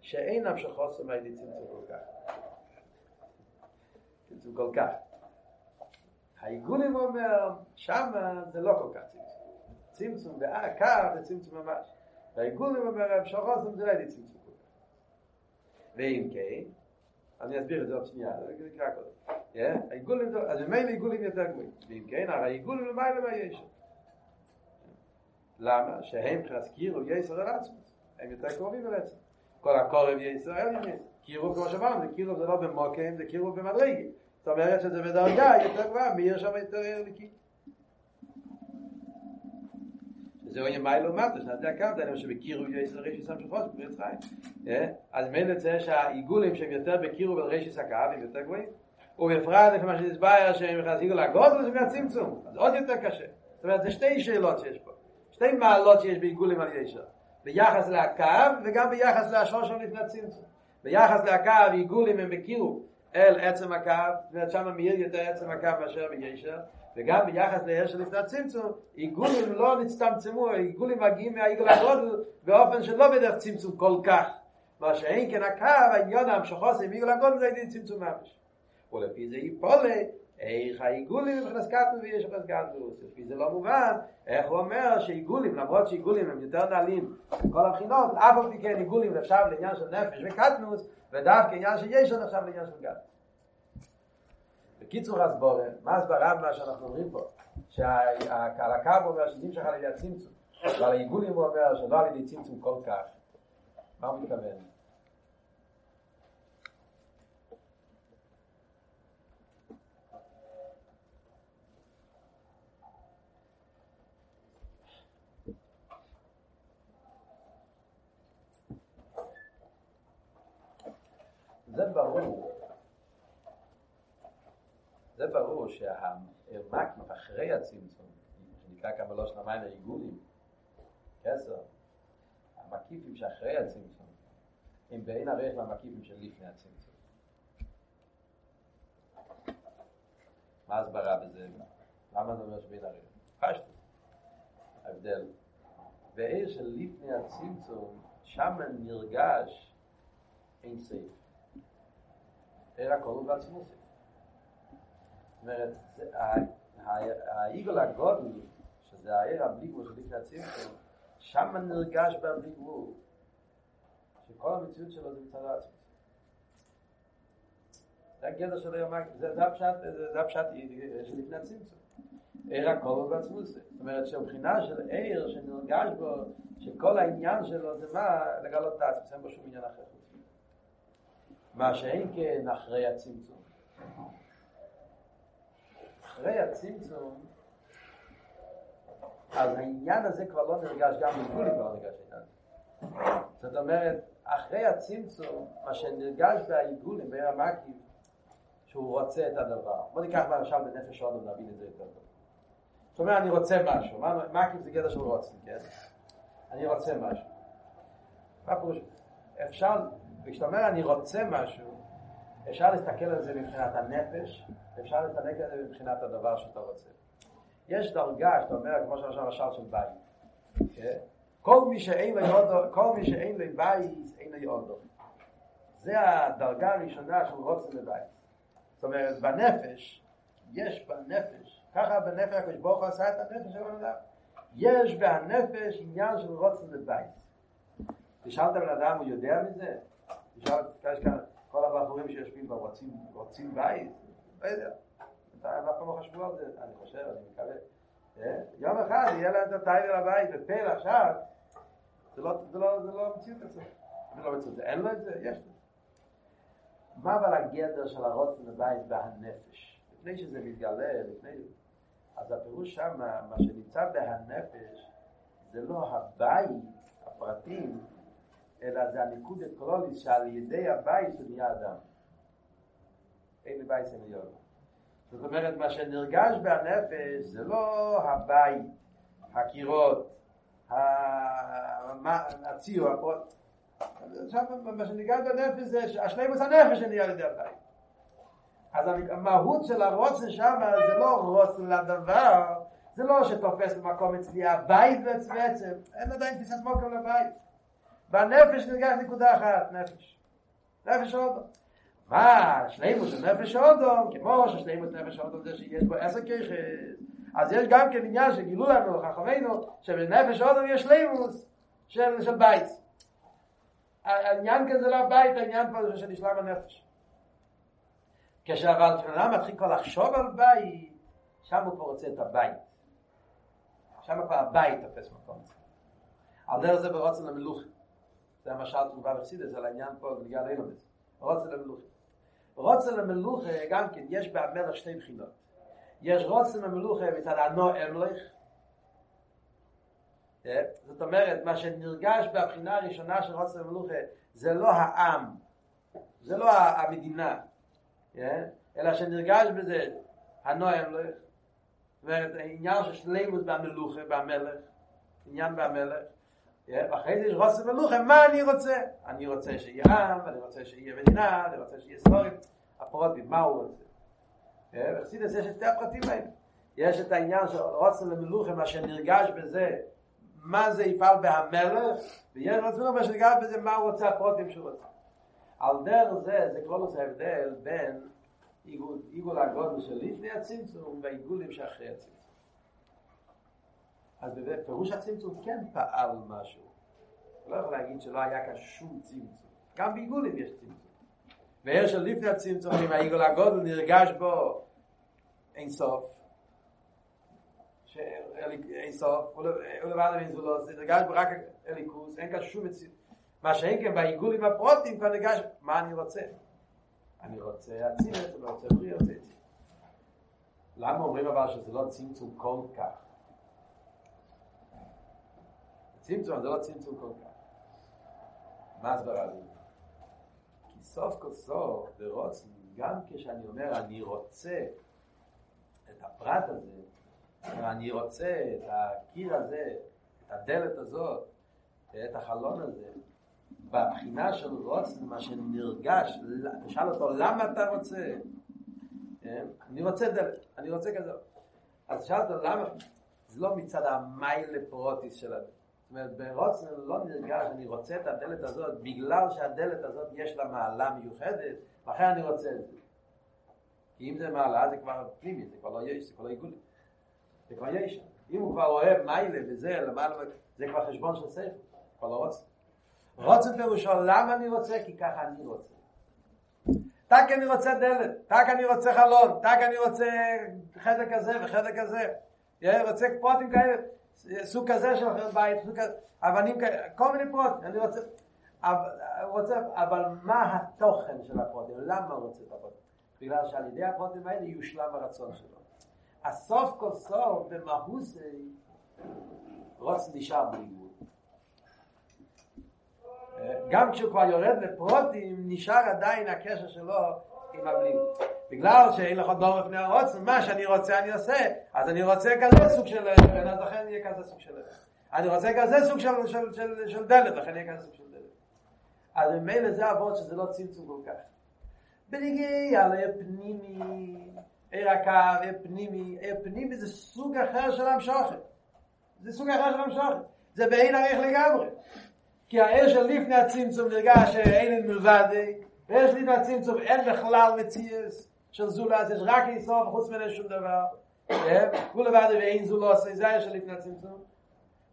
שאין המשוך עושה מהידי צמצום כל כך. צמצום כל כך. העיגולים אומר, שמה זה לא כל כך צמצום. צמצום, והקו זה צמצום ממש. והעיגולים אומר, המשוך עושה זה לא ידי צמצום כל כך. ואם כן, אני אסביר את זה עוד שנייה, זה נקרא קודם. אז ממילא עיגולים יותר גבוהים, ואם כן, הרי עיגולים למעלה מהישר. למה? שהם קירוב יסר אל עצמו, הם יותר קרובים אל עצמו. כל הקורב יסר אל עצמו, קירוב כמו שאמרנו, קירוב זה לא במוקם, זה קירוב במדרגה. זאת אומרת שזה בדרגה יותר גבוהה, מאיר שם יותר ערכי. זהו ימיילו מטה, שנעתי הקו, דיינו שבקירוב יסר רשיס המשפחות, בפריץ חיים. אז ממילא צריך שהעיגולים שהם יותר בקירוב על רשיס הקו, הם יותר גבוהים. ובפרט, לפי מה שנסביר, שהם יחזיקו לגודל של הצמצום. אז עוד יותר קשה. זאת אומרת, זה שתי שאלות שיש פה. שתי מעלות שיש בעיגולים על ישר. ביחס להקו, וגם ביחס להשור שם לפני הצמצום. ביחס להקו, עיגולים הם בקירוב אל עצם הקו, זאת אומרת, שם מהיר יותר עצם הקו מאשר בישר. וגם ביחס לישר לפני הצמצום, עיגולים לא נצטמצמו, עיגולים מגיעים מהעיגול הגודל, באופן שלא בדרך צמצום כל כך. מה שאין כן הקו, העניין ההמשכות עם עיגול הגודל זה ידי צמצום ממש. ולפי זה ייפולה, איך העיגולים חזקתו ויש חזקתו. לפי זה לא מובן, איך הוא אומר שעיגולים, למרות שעיגולים הם יותר נעלים בכל הבחינות, אף עוד מכן עיגולים נחשב לעניין של נפש וקטנוס, ודווקא עניין של ישו נחשב לעניין של גדלות. בקיצור הסבורה, מה הסברה מה שאנחנו אומרים פה? שעל הקו אומר שנמשך על ידי הצמצום, ועל העיגולים הוא אומר שלא על ידי צמצום כל כך. מה הוא מתכוון? זה ברור פה שהמקים אחרי הצמצום, שנקרא קבלו של המים העיגולים, כסר, המקיפים שאחרי הצמצום, הם בעין הרייך למקיפים של לפני הצמצום. מה הסברה בזה? למה זה אומר שבין הרייך? פשטו. ההבדל. בעיר של לפני הצמצום, שם נרגש אין סייף. עיר הקולות והצמוסים. זאת אומרת, העיגול הגודל, שזה העיר הבלי גבול של לפני הצמצום, שם נרגש בבלי גבול, שכל המציאות שלו זה מצד העצמות. זה הגדר של היום, זה הפשט של לפני הצמצום. עיר הקולות והצמוסים. זאת אומרת, שהבחינה של עיר שנרגש בו, שכל העניין שלו זה מה לגלות את העצמות, אין בו שום עניין אחר. מה שאין כן אחרי הצמצום. אחרי הצמצום, אז העניין הזה כבר לא נרגש, גם בגבול כבר לא נרגש העניין. זאת אומרת, אחרי הצמצום, מה שנרגש בעיגול עם בעיר המקיף, שהוא רוצה את הדבר. בוא ניקח למשל בנפש אדם, נבין את זה יותר טוב. זאת אומרת, אני רוצה משהו. מקיף זה גדר של רוצים, כן? אני רוצה משהו. מה פרוש? אפשר, כשאתה אומר אני רוצה משהו, אפשר להסתכל על זה מבחינת הנפש, אפשר להסתכל על זה מבחינת הדבר שאתה רוצה. יש דרגה, שאתה אומר, כמו שעכשיו השאר של בית. Okay? כל מי שאין לי בית, אין לי אודו. זה הדרגה הראשונה שהוא רוצה לבית. זאת אומרת, בנפש, יש בנפש, ככה בנפש, כשבוך הוא עשה את הנפש, יש בנפש עניין שהוא רוצה לבית. תשאלת בן אדם, הוא יודע מזה? תשאלת, כל הבחורים שיושבים בה רוצים בית? לא יודע. אנחנו לא חשבו על זה, אני חושב, אני מקווה. יום אחד יהיה לה את הטייבר הבית בפל עכשיו, זה לא מציאות את זה. זה לא מציאות, אין לו את זה, יש לו. מה אבל הגדר של הרוצים לבית בהנפש? לפני שזה מתגלה, לפני זה. אז הפירוש שם, מה שנמצא בהנפש, זה לא הבית, הפרטים, אלא זה הניקוד הקלולי שעל ידי הבית של יהיה אדם. אין לבית של יהיה אדם. זאת אומרת, מה שנרגש בנפש זה לא הבית, הקירות, הציור, הפרוט. מה שנרגש בנפש זה השלימוס הנפש שנהיה על ידי הבית. אז המהות של הרוצה שם זה לא רוצה לדבר, זה לא שתופס במקום אצלי הבית בעצם, אין עדיין תפיסת מוקם לבית. בנפש נרגש נקודה אחת, נפש. נפש עוד. מה? שלימוס של נפש אודום, כמו ששלימוס נפש אודום זה שיש בו עשר כיחס, אז יש גם כן עניין שגילו לנו, חכמינו, שבנפש אודום יש שלימוס של, של בית. העניין כזה לא בית, העניין פה זה שנשלם הנפש. כשאבל תמנה מתחיל כבר לחשוב על בית, שם הוא פה רוצה את הבית. שם כבר הבית תפס מקום. על דרך זה ברוצה למלוך. זה המשל תמובה וחסידס, על העניין פה בגלל אלינו בזה. רוצה למלוכה. רוצה למלוכה גם כן יש במלך שתי בחינות. יש רוצה למלוכה מצד הנועם לך. זאת אומרת, מה שנרגש בבחינה הראשונה של רוצה למלוכה זה לא העם, זה לא המדינה, אלא שנרגש בזה הנועם לך. זאת אומרת, העניין של שלימות במלוכה, במלך, עניין במלך. אחרי זה יש רוצה מלוכה, מה אני רוצה? אני רוצה שיהיה עם, אני רוצה שיהיה מדינה, אני רוצה שיהיה סורים, הפרוטים, מה הוא רוצה? וחסידס יש את שתי הפרטים האלה. יש את העניין של רוצה למלוכה, מה שנרגש בזה, מה זה יפעל בהמלך, ויש רוצה מלוכה, מה שנרגש בזה, מה הוא רוצה, הפרוטים שהוא רוצה. על דרך זה, זה כל עושה הבדל בין עיגול הגודל של לפני הצמצום והעיגולים שאחרי הצמצום. אז בפירוש הצמצום כן פעל משהו. לא יכול להגיד שלא היה כאן שום צמצום. גם בעיגולים יש צמצום. והעיר של לפני הצמצום, אם העיגול הגודל נרגש בו אין סוף. אין סוף, ולבד אין זולות, נרגש בו רק אליקוס, אין כאן שום צמצום. מה שאין כן בעיגולים הפרוטים כבר נרגש, מה אני רוצה? אני רוצה הצמצום, אני רוצה פרי, רוצה צמצום. למה אומרים אבל שזה לא צמצום כל כך? צמצום, זה לא צמצום כל כך. מה הסברה לי? כי סוף כל סוף, ברוצים, גם כשאני אומר אני רוצה, את הפרט הזה, אני רוצה את הקיר הזה, את הדלת הזאת, את החלון הזה, בבחינה של רוצה, מה שנרגש, תשאל אותו, למה אתה רוצה? אני רוצה דלת, אני רוצה כזה. אז תשאל אותו, למה? זה לא מצד המייל לפרוטיס של הדלת. זאת אומרת, ברוצן לא נרגש, אני רוצה את הדלת הזאת, בגלל שהדלת הזאת יש לה מעלה מיוחדת, לכן אני רוצה את זה. כי אם זה מעלה, זה כבר פנימי, זה כבר לא יש, זה כבר לא עיגולי. זה כבר יש. אם הוא כבר אוהב מיילה וזה, זה כבר חשבון של ספר, כבר לא רוצה. רוצן פירושו, למה אני רוצה? כי ככה אני רוצה. תק אני רוצה דלת, תק אני רוצה חלון, תק אני רוצה חדר כזה וחדר כזה. רוצה פרוטים כאלה. סוג כזה של בית, סוג כזה, אבנים כאלה, כל מיני פרוטים, אני רוצה, אבל, רוצה, אבל מה התוכן של הפרוטים? למה רוצה את הפרוטים? בגלל שעל ידי הפרוטים האלה יושלם הרצון שלו. הסוף כל סוף במהוסי, רוצה נשאר בליגוד. גם כשהוא כבר יורד לפרוטים, נשאר עדיין הקשר שלו עם הבליגוד. בגלל שאין לך דור בפני הרוץ, מה שאני רוצה אני עושה, אז אני רוצה כזה סוג של אבן, אז לכן יהיה כזה סוג של אבן. אני רוצה כזה סוג של, של, של, של דלת, לכן יהיה כזה סוג של דלת. אז ממילא זה עבוד שזה לא צמצום כל כך. בנגיע, יהיה פנימי, אי רקב, אי פנימי, אי פנימי זה סוג אחר של המשוכת. זה סוג אחר של המשוכת. זה בעין עריך לגמרי. כי האש של לפני הצמצום נרגע שאין מלבדי, ויש לפני הצמצום אין בכלל מציאס, של זולס, יש רק איסוף, חוץ מן שום דבר. כולה בעד ואין זולס, זה היה של לפני הצמצום.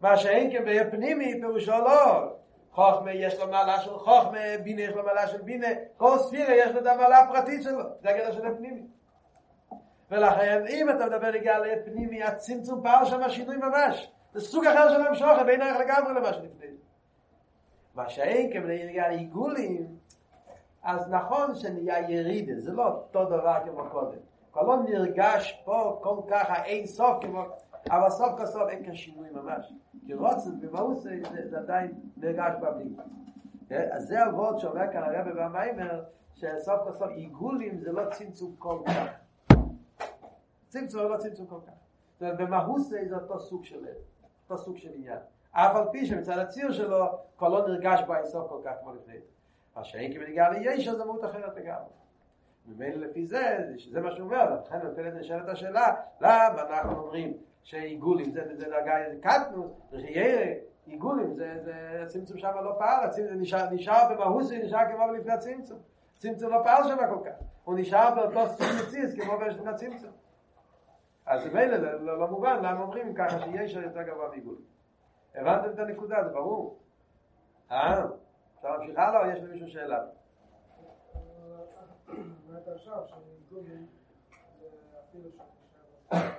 מה שאין כן ביה פנימי, פירושו לא. חוכמה יש לו מעלה של חוכמה, בינה יש לו מעלה של בינה, כל ספירה יש לו את המעלה הפרטית שלו. זה הגדר של הפנימי. ולכן, אם אתה מדבר לגלל על הפנימי, הצמצום פעל שם השינוי ממש. זה סוג אחר של המשוכת, בין ערך לגמרי למה שלפני. מה שאין כן ביה עיגולים, אז נכון שנהיה ירידה, זה לא אותו דבר כמו קודם. כבר לא נרגש פה כל כך האין סוף כמו... אבל סוף כסוף אין כאן שינוי ממש. כי רוצת במהות זה, זה עדיין נרגש בבליג. אז זה עבוד שאומר כאן הרב והמיימר, שסוף כסוף עיגולים זה לא צמצום כל כך. צמצום לא צמצום כל כך. זאת אומרת, במהות זה זה אותו סוג של לב, אותו סוג של עניין. אף על פי שמצד הציר שלו כבר לא נרגש בו אין סוף כל כך כמו לפני. מה שאין כמנגע ליש, אז אמרות אחרת לגמרי. ממילא לפי זה, שזה מה שאומר, לכן נותנת לשאלת השאלה, למה אנחנו אומרים שעיגולים זה וזה דרגה קטנות, רייר, עיגולים, הצמצום שם לא פעל, נשאר במהוסי, נשאר כמו לפני הצמצום. הצמצום לא פעל שם כל כך, הוא נשאר באותו סוג מציז כמו בשביל הצמצום. אז ממילא, לא מובן, למה אומרים ככה שיש יותר גבוה מעיגולים. הבנתם את הנקודה, זה ברור. אה? אתה ממשיך הלאה או יש למישהו שאלה? מה אתה עכשיו שמגובים זה אפילו שאני חושב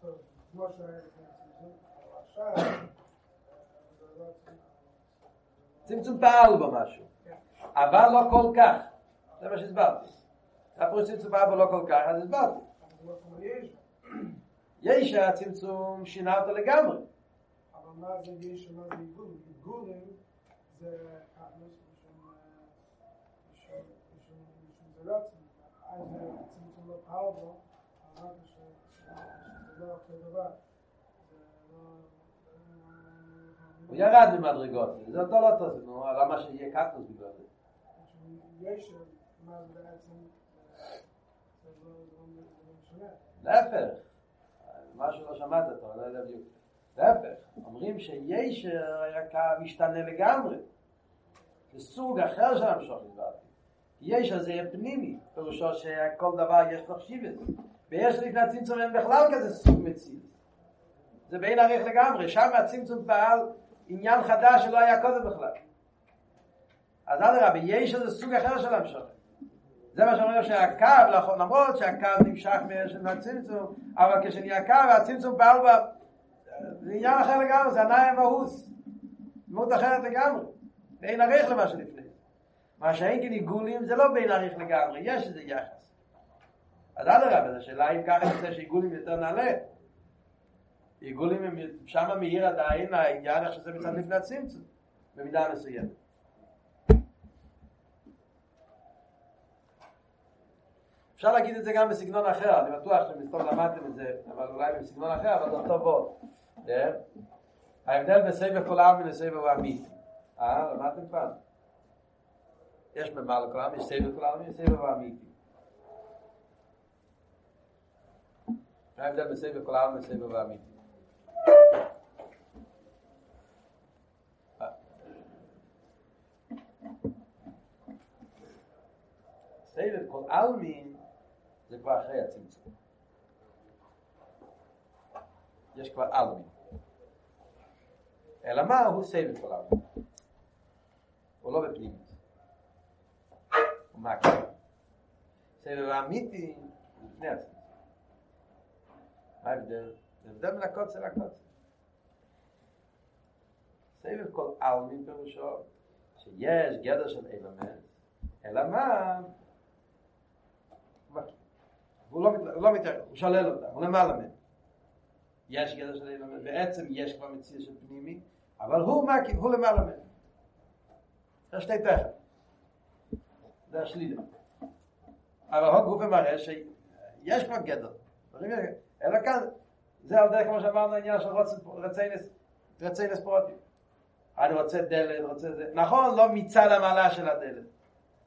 טוב, כמו שהיה לפני הצמצום, אבל עכשיו צמצום פעל בו משהו, אבל לא כל כך, זה מה שהסברתי. אפילו צמצום פעל בו לא כל כך, אז הסברתי. יש הצמצום שינה אותו לגמרי. מה זה יש ומה זה עיגולים? עיגולים זה כענות משום דלצים, אז הצמצום לא פעל בו, אבל רק שזה לא אותו דבר. הוא ירד במדרגות, זה אותו לא תוסף, למה שיהיה קטנוס בגלל זה? יש מה זה בעצם, זה לא משנה. להפך, משהו לא שמעת אותו, אני לא יודע בדיוק. להפך, אומרים שישר היה כמשתנה לגמרי. זה סוג אחר של המשוך לדעתי. ישר זה יהיה פנימי, פירושו שכל דבר יש תחשיב את זה. ויש לפני הצמצום אין בכלל כזה סוג מציב. זה בעין עריך לגמרי, שם הצמצום פעל עניין חדש שלא היה קודם בכלל. אז עד הרבי, ישר זה סוג אחר של המשוך. זה מה שאומרים שהקו, למרות שהקו נמשך מהשם הצמצום, אבל כשנהיה הקו, הצמצום פעל בה... זה עניין אחר לגמרי, זה עניין מהוס. דמות אחרת לגמרי. בין עריך למה שלפני. מה שאין כן עיגולים זה לא בין עריך לגמרי, יש איזה יחס. אז עד הרב, זו שאלה אם ככה נעשה שעיגולים יותר נעלה. עיגולים שם מהיר עדיין העניין שזה מצד לפני הצמצום, במידה מסוימת. אפשר להגיד את זה גם בסגנון אחר, אני בטוח שמסתום למדתם את זה, אבל אולי בסגנון אחר, אבל זה טוב עוד. ההבדל בסבב כל העם ולסבב הוא עמית. אה, למדתם פעם? יש ממה לכל העם, יש סבב כל העם, יש סבב הוא עמית. ההבדל בסבב כל העם ולסבב הוא עמית. סבב כל אלמין זה כבר אחרי הצמצום. יש כבר אלמין. אלא מה? הוא סבב כל אלמין. הוא לא בפנימית. הוא מעקב. סבב האמיתי הוא לפני הצמצום. מה ההבדל? זה הבדל מן הקוצר לקוצר. סבב כל אלמין פירושו שיש גדר של אלמין. אלא מה? הוא לא מתאר, הוא שולל אותה, הוא למעלה מן. יש גדר של אילמן, בעצם יש כבר מציאה של פנימי, אבל הוא מקים, הוא למעלה מן. זה שתי תחת. זה השלילה. אבל הוא גוף ומראה שיש כבר גדר. אלא כאן, זה על דרך כמו שאמרנו, העניין של רצי לספורטים. אני רוצה דלת, רוצה זה. נכון, לא מיצה למעלה של הדלת.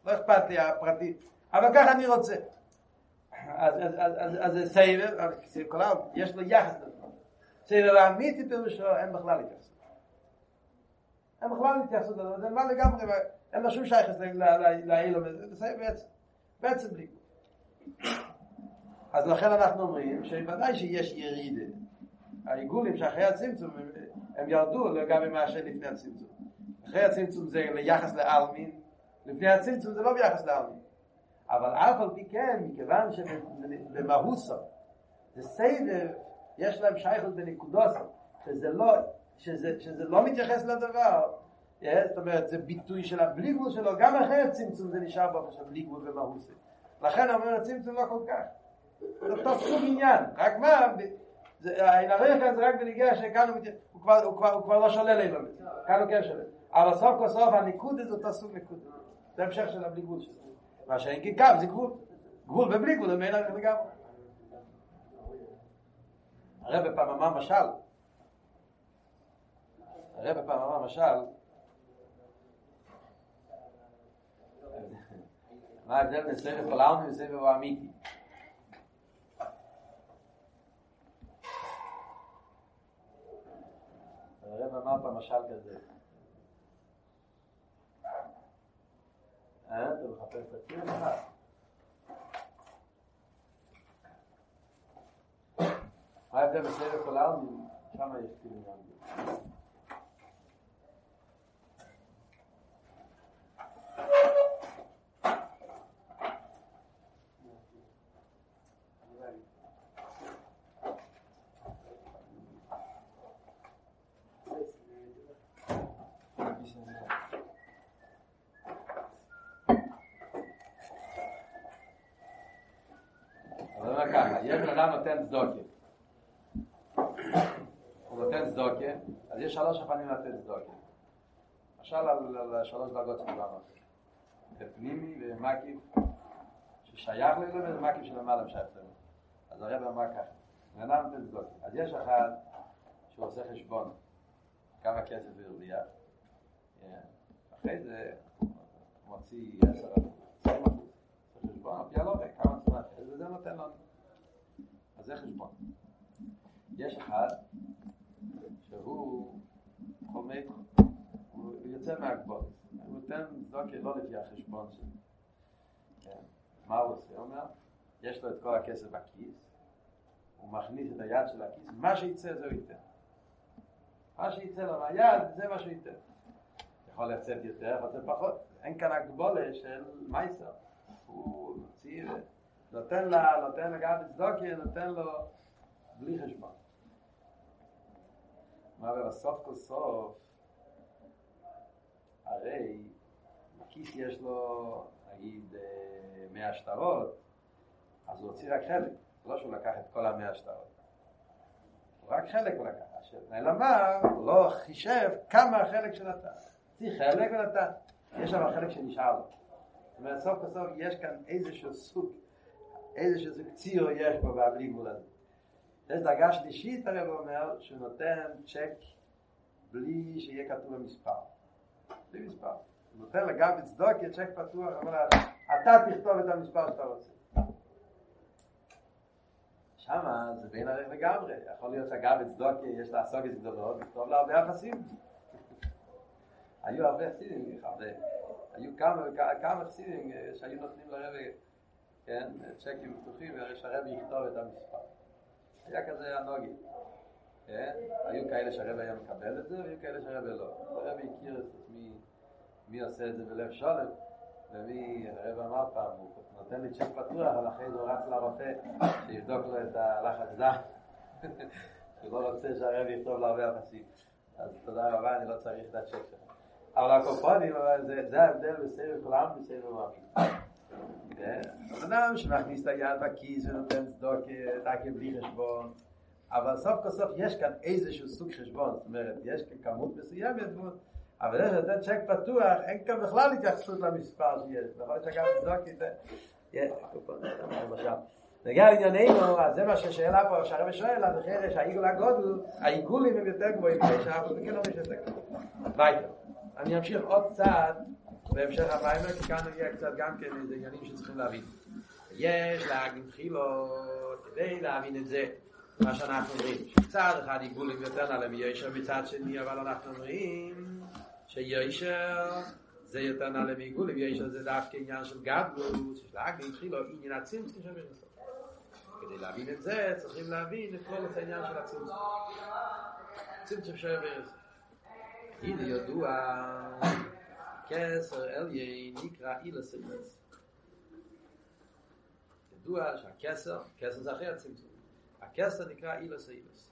לא אכפת לי הפרטית, אבל ככה אני רוצה. אז אז אז אז זה סבב, סבב כל העם, יש לו יחס לדבר. סבב האמיתי פירושו, אין בכלל התייחסות. אין בכלל התייחסות לדבר, זה מה לגמרי, אין לו שום שייכס להעיל, זה בעצם בלי. אז לכן אנחנו אומרים שבוודאי שיש ירידה. העיגולים שאחרי הצמצום הם ירדו לגבי מה שלפני הצמצום. אחרי הצמצום זה ליחס לאלמין, לפני הצמצום זה לא ביחס לאלמין. אבל אף על פי כן, מכיוון שבמהוסו, זה סבב, יש להם שייכות בנקודוסו, שזה לא, שזה, שזה לא מתייחס לדבר. זאת אומרת, זה ביטוי של הבלי גבול שלו, גם אחרי הצמצום זה נשאר בו של בלי גבול במהוסו. לכן אומר, הצמצום לא כל כך. זה אותו סוג עניין, רק מה, העינרי כאן זה רק בנגיע שכאן הוא, הוא, כבר, הוא, כבר, הוא כבר לא שולל אליו, כאן הוא כן שולל. אבל סוף כל סוף הניקוד זה אותו סוג ניקוד, זה המשך של הבלי גבול שלו. מה שאין כי קו זה גבול, גבול ובלי גבול, הם אין לך לגמרי. הרב פעם אמר משל, הרב פעם אמר משל, מה ההבדל בין סבב כל העם וסבב האמיתי? הרב אמר פעם משל כזה. אה? אתה מחפש את הציר לך? מה ההבדל בסבב כל העלמין? שם יש ציר עניין. צדוקה. הוא נותן צדוקה, אז יש שלוש הפנים לתת צדוקה. עכשיו על שלוש דרגות סבונות. זה פנימי ומקיף ששייך לזה ומקיף שלמעלה משייך לזה. אז הרב אמר ככה, נהנה נותן צדוקה. אז יש אחד שהוא עושה חשבון כמה כסף והרוויח. אחרי זה הוא מוציא עשר עשרים אחוז. זה חשבון, הפיה לא ראה, כמה צומת. אז זה נותן לנו. אז זה חשבון. יש אחד שהוא חומד, הוא יוצא מהגבול. הוא נותן צדוקה לא לפי החשבון שלו. כן. מה הוא עושה? הוא אומר, יש לו את כל הכסף בכיס, הוא מכניס את היד של הכיס, מה שיצא זה הוא ייתן. מה שיצא לו מהיד זה מה שהוא ייתן. יכול לצאת יותר, אבל זה פחות. אין כאן הגבולה של מייסר. הוא צעיר. נותן לה, נותן לה גם בצדוקה, נותן לו בלי חשבון. אבל בסוף כל סוף, הרי בכיס יש לו, נגיד, מאה שטרות, אז הוא הוציא רק חלק. לא שהוא לקח את כל המאה שטרות. רק חלק הוא לקח. נעלמה, הוא לא חישב כמה החלק שנתן. הוציא חלק ונתן. יש שם החלק שנשאר לו. זאת אומרת, סוף כל סוף יש כאן איזשהו סוג. איזה שזה קציר יש פה והבלי גבול הזה. יש דרגה שלישית הרב אומר שהוא נותן צ'ק בלי שיהיה כתוב במספר. בלי מספר. הוא נותן לגב לצדוק יהיה צ'ק פתוח, אבל אתה תכתוב את המספר שאתה רוצה. שמה זה בין הרך לגמרי. יכול להיות שהגב לצדוק יש לעסוק את גדולות, לכתוב לה הרבה חסידים. היו הרבה חסידים, הרבה. היו כמה חסידים שהיו נותנים לרב, כן, צ'קים פתוחים, שהרב יכתוב את המספר. היה כזה הנוגי, כן? היו כאלה שהרב היה מקבל את זה, והיו כאלה שהרב לא. הרב הכיר את מי, מי עושה את זה בלב שולם, ומי, הרב אמר פעם, הוא נותן לי צ'ק פתוח, אבל אחרי זה הוא רץ לרופא, שיבדוק לו את הלחץ דם, שלא רוצה שהרב יכתוב לו הרבה חסיד. אז תודה רבה, אני לא צריך את הצ'ק שלך. אבל הקופונים, זה ההבדל בסבב כולם ובסבב מאמין. אדם שמכניס את היד בכיס ונותן צדקה בלי חשבון, אבל סוף כסוף יש כאן איזשהו סוג חשבון, זאת אומרת, יש כאן כמות מסוימת, אבל יש לתת צ'ק פתוח, אין כאן בכלל התייחסות למספר שיש, נכון שגם צדקה, יש קופונים, למשל. נגיע לענייננו, אז זה מה ששאלה פה, שהרב שואל, אז אחרי שהעיגול הגודל, העיגולים הם יותר גבוהים, שאנחנו מכן לא משתק. ביי. אני אמשיך עוד צעד, בהמשך הפיימר, כי כאן נגיע קצת גם כן איזה עניינים שצריכים להבין. יש להגנחיל לו כדי להבין את זה, מה שאנחנו אומרים. שצעד אחד עיגולים יותר נעלה מיושר מצד שני, אבל אנחנו אומרים שיושר זה יותר נעלה מעיגולים, יושר זה דווקא עניין של גדלות, של להגנחיל לו עניין הצימצים של מנסות. כדי להבין את זה, צריכים להבין את כל את העניין של הצימצים. צימצים של מנסות. הנה ידוע, כסר אליין נקרא אילה סימס. ידוע שהכסר, כסר זה אחרי הצמצום, הכסר נקרא אילה סימס.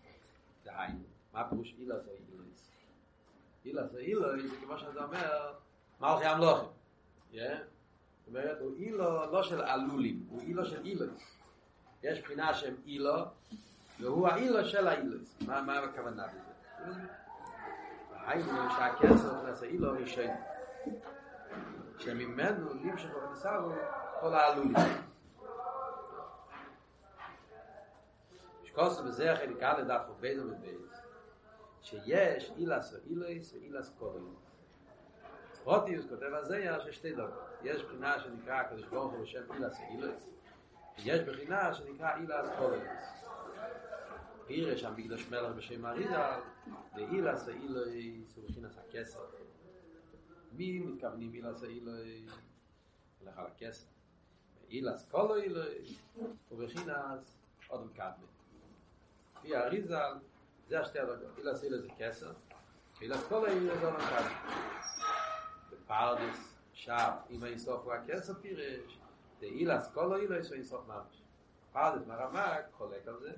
דהיינו, מה פירוש אילה זה אילס? אילה זה אילס, כמו שאתה אומר, מלכי המלוכים. זאת אומרת, הוא אילו לא של אלולים, הוא אילו של אילס. יש בחינה שם אילו, והוא האילו של האילס. מה הכוונה בזה? היינו שהכסר נעשה אילו ראשון שממנו נמשך ונשארו כל העלולים שכוסו בזה אחרי נקרא לדעת ובית ובית שיש אילס ואילס ואילס קוראים רוטיוס כותב על זה יש שתי דקות יש בחינה שנקרא הקדוש ברוך הוא בשם אילס ואילס ויש בחינה שנקרא אילס קוראים פירש המקדש מלך בשם אריזל ואילס ואילס ובחינס הכסר מי מתכוונים אילס ואילס הולך על הכסר ואילס כל אילס ובחינס עוד מקדמת פי אריזל זה השתי הדרגות אילס ואילס זה כסר ואילס כל אילס עוד מקדמת בפרדס שם אם היסוף הוא הכסר פירש ואילס כל אילס ואיסוף ממש פרדס מרמק חולק על זה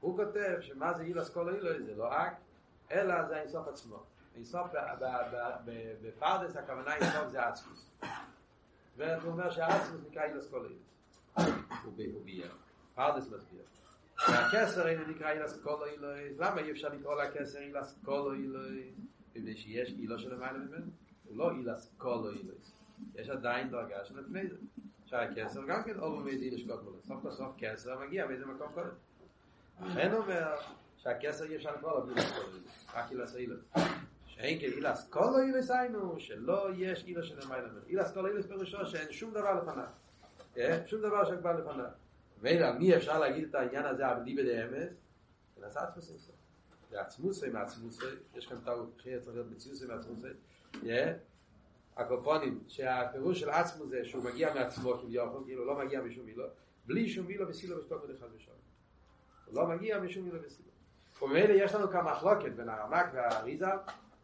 הוא כותב שמה זה אילס כל אילס זה לא רק אלא זה אינסוף עצמו. אינסוף בפרדס הכוונה אינסוף זה עצמוס. והוא אומר שהעצמוס נקרא אילס כל אילס. הוא בייר. פרדס מסביר. והכסר אינו נקרא אילס כל אילס. למה אי אפשר לקרוא לכסר אילס כל אילס? בגלל שיש אילו שלמעלה ממנו. הוא לא אילס כל אילס. יש עדיין דרגה שלפני זה. שהכסר גם כן אובו מידי לשקות מולו. סוף לסוף כסר מגיע באיזה מקום קודם. אכן אומר שהכסר אי אפשר לקרוא לו אילס כל אילס, רק אילס אילס. שאין כן אילס כל אילס היינו, שלא יש אילס שלמעלה ממנו. אילס כל אילס פירושו שאין שום דבר לפניו. שום דבר שבא לפניו. ואלא, מי אפשר להגיד את העניין הזה, עבדי בדי אמס? נעשה עצמוסי. זה עצמוסי מעצמוסי, יש כאן טעות, חייב צריך להיות מציוסי מעצמוסי. הקופונים, שהפירוש של עצמו זה שהוא מגיע מעצמו כביכול, כאילו לא מגיע משום מילו, בלי שום מילו וסילו ושתוק עוד אחד ושם. הוא לא מגיע משום מילה וסיבה. ובאלה יש לנו כמה מחלוקת בין הרמק והאריזה.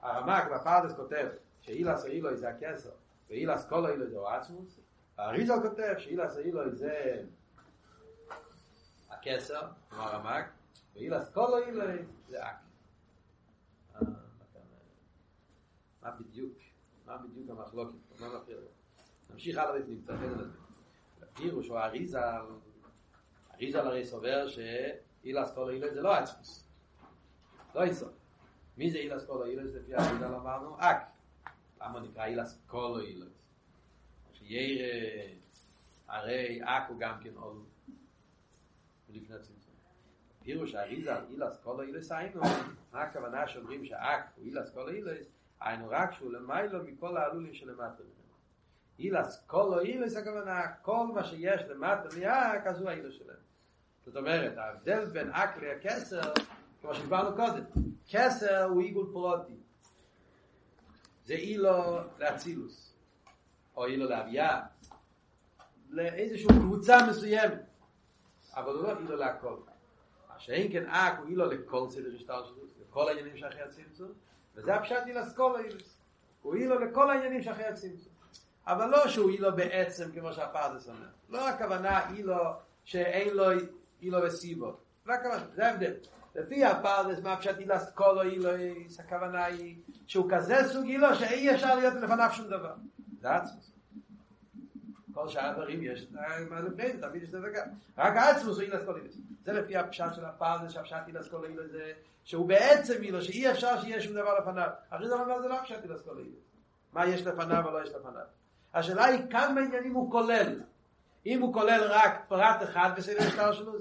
הרמק בפרדס כותב שאילס ואילוי זה הכסר, ואילס כל אילוי זה עצמוס. האריזה כותב שאילס ואילוי זה הכסר, כמו הרמק, ואילס כל אילוי זה אק. מה בדיוק? מה בדיוק המחלוקת? מה מפריע לו? נמשיך הלאה ונמצא את זה. לפירוש או האריזה, האריזה הרי סובר ש... אילס כל אילס זה לא עצמוס. לא איסו. מי זה אילס כל אילס? לפי האריזה אמרנו, אק. למה נקרא אילס כל אילס? שיהיה הרי אק הוא גם כן אול. לפני הצמצום. פירוש האריזה על אילס כל האילס היינו, מה הכוונה שאומרים שהאק הוא אילס כל האילס, היינו רק שהוא למיילו מכל העלולים שלמטה ממנו. אילס כל האילס הכוונה, כל מה שיש למטה מהאק, אז הוא האילס שלנו. זאת אומרת, ההבדל בין אק לכסר, כמו שדיברנו קודם, כסר הוא עיגול פרוטי. זה אילו לאצילוס, או אילו לאביה, לאיזושהי קבוצה מסוימת, אבל הוא לא אילו להכל. שאין כן אק הוא אילו לכל סדר שטר שלו, לכל העניינים שאחרי הצמצום, וזה הפשט אילס כל האילס. הוא אילו לכל העניינים שאחרי הצמצום. אבל לא שהוא אילו בעצם, כמו שהפעד זה אומר. לא הכוונה אילו שאין לו אילו וסיבו. לא הכוונה, זה ההבדל. לפי הפרדס, מה פשט אילס קולו אילויס, הכוונה היא שהוא כזה סוג אילו שאי אפשר להיות לפניו שום דבר. זה עצמוס. כל שאר דברים יש, מה לפני זה, תמיד יש לדגע. רק עצמוס הוא אילס קולו אילויס. זה לפי הפשט של הפרדס, שהפשט אילס קולו אילויס זה, שהוא בעצם אילו שאי אפשר שיהיה שום דבר לפניו. אחרי זה אומר, זה לא פשט אילס קולו אילויס. מה יש לפניו ולא יש לפניו. השאלה היא כאן בעניינים הוא כולל. אם הוא כולל רק פרט אחד בסדר שטר שלו,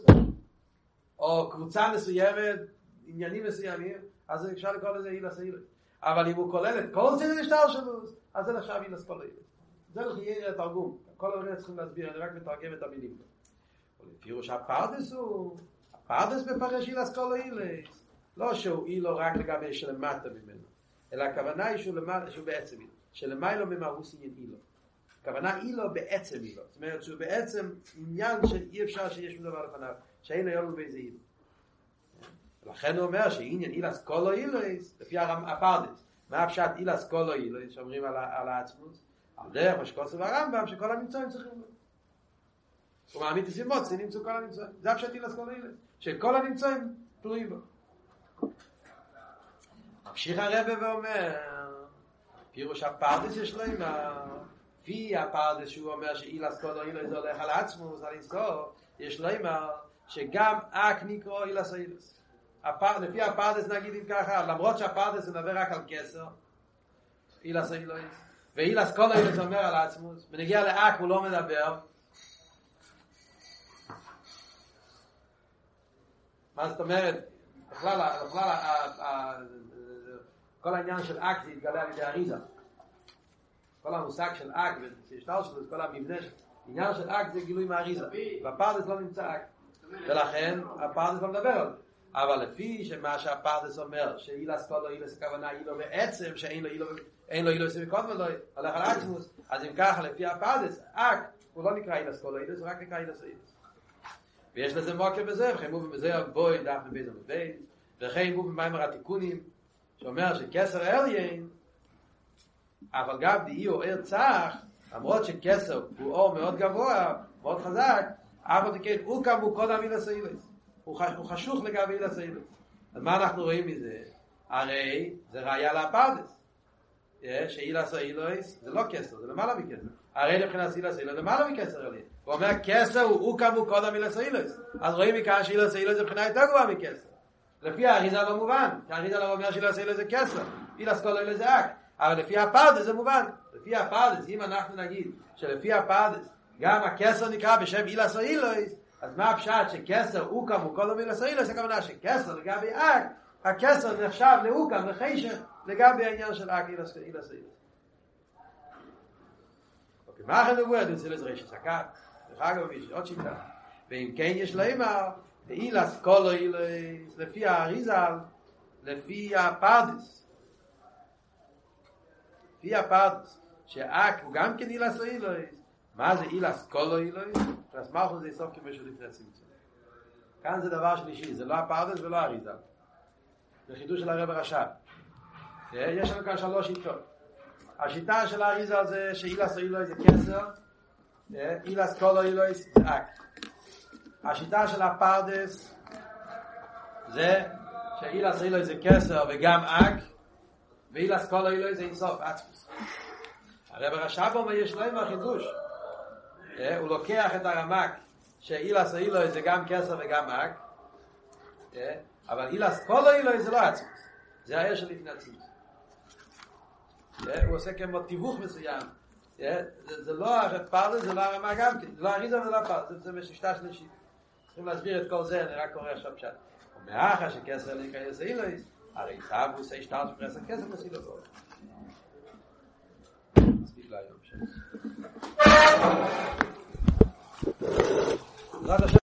או קבוצה מסוימת, עניינים מסוימים, אז אפשר לקרוא לזה אילס אילס. אבל אם הוא כולל את כל סדר שטר שלו, אז זה נחשב אילס כל אילס. זה יהיה לתרגום. כל הדברים צריכים להסביר, אני רק מתרגם את המילים. ולפירוש הפרדס הוא, הפרדס מפרש אילס כל אילס. לא שהוא אילו רק לגבי שלמטה ממנו, אלא הכוונה היא שהוא, למעלה, שהוא בעצם אילו. שלמיילו ממרוס עניין אילו. הכוונה אילו בעצם אילו. זאת אומרת שהוא בעצם עניין שאי אפשר שיש שום דבר לפניו. שאין היום באיזה אילו. לכן הוא אומר שעניין אילס קולו אילויס, לפי הפרדס. מה הפשט אילס קולו אילויס, שאומרים על העצמוס? על דרך משקוס והרמב"ם, שכל המצויים צריכים לו. הוא מעמיד תסימות, זה נמצאו כל המצויים. זה הפשט אילס קולו אילויס, שכל המצויים תלויים בו. ממשיך הרב ואומר, פירוש הפרדס יש לו עם פי הפרדס, שהוא אומר שאילס קולו אילויס זה הולך על העצמוס, על אינסוף, יש לו עם שגם אק נקרא אילס אילס. לפי הפרדס נגיד אם ככה, למרות שהפרדס נדבר רק על כסר, אילס אילס, ואילס כל אילס אומר על עצמוס, ונגיע לאק הוא לא מדבר. מה זאת אומרת? בכלל, כל העניין של אק זה יתגלה על ידי אריזה. כל המושג של אק, ושתר שלו, כל המבנה שלו, העניין של אק זה גילוי מאריזה. בפרדס לא נמצא אק. ולכן הפרדס לא מדבר על זה. אבל לפי שמה שהפרדס אומר, שאילס כל לא אילס, הכוונה אילו בעצם, שאין לו אילו סמיקות ולא הולך על עצמוס, אז אם ככה לפי הפרדס, אק, הוא לא נקרא אילס כל לא אילס, הוא רק נקרא אילס אילס. ויש לזה מוקר בזה, וכן מובים בזה, בואי דף מבית המבית, וכן מובים במיימר התיקונים, שאומר שכסר אליין, אבל גם דהי הוא איר צח, למרות שכסר הוא אור מאוד גבוה, מאוד חזק, אבל תקן, הוא כמו קודם אילס אילס. הוא חשוך לגבי אילס אילס. אז מה אנחנו רואים מזה? הרי זה ראייה להפרדס. שאילס אילס זה לא כסר, זה למעלה מכסר. הרי לבחינת אילס אילס למעלה מכסר אליהם. הוא אומר, כסר הוא כמו קודם אילס אילס. אז רואים מכאן שאילס אילס זה בחינה יותר גבוהה מכסר. לפי האריזה לא מובן. כי האריזה לא אומר שאילס אילס זה כסר. אילס כל אילס זה אק. אבל לפי הפרדס זה מובן. לפי הפרדס, אם אנחנו נגיד שלפי הפרדס גם הכסר נקרא בשם אילס אילס, אז מה הפשעת שכסר הוא כמו קודם אילס אילס, הכוונה שכסר לגבי אק, הכסר נחשב לאוקם, לחישר, לגבי העניין של אק אילס אילס. אוקיי, מה אחרי נבואה? דו צילס רשס, הקאט, וחגו מישהו, עוד שיטה. ואם כן יש לאמר, אילס קולו אילס, לפי האריזל, לפי הפרדס. לפי הפרדס, שאק הוא גם כן אילס אילס, מה זה אילס קולו אילויס? אז מלכוס זה יסוף כמו שלפני הצמצום. כאן זה דבר שלישי, זה לא הפרדס ולא אריזה. זה חידוש של הרב הרש"ב. יש לנו כאן שלוש שיטות. השיטה של האריזה זה שאילס אילויס זה כסר, אילס קולו אילויס זה אק. השיטה של הפרדס זה שאילס אילויס זה כסר וגם אק, ואילס קולו אילויס זה אינסוף, עצמוס. הרב הרש"ב אומר יש להם החידוש. הוא לוקח את הרמק שאילס אילוי זה גם כסר וגם אק, אבל אילס כל אילוי זה לא עצמוס, זה האש של לפני הצמצום. הוא עושה כמו תיווך מסוים. זה לא הרמק, זה לא הרמק גם כן, זה לא אריזה ולא פרדס, זה משתש לשית. צריכים להסביר את כל זה, אני רק קורא עכשיו פשט. ומאחר שכסר להיכנס אילויס, הרי סבוס השטר שפרס את כסר נסיל אותו. נספיק להיום שם.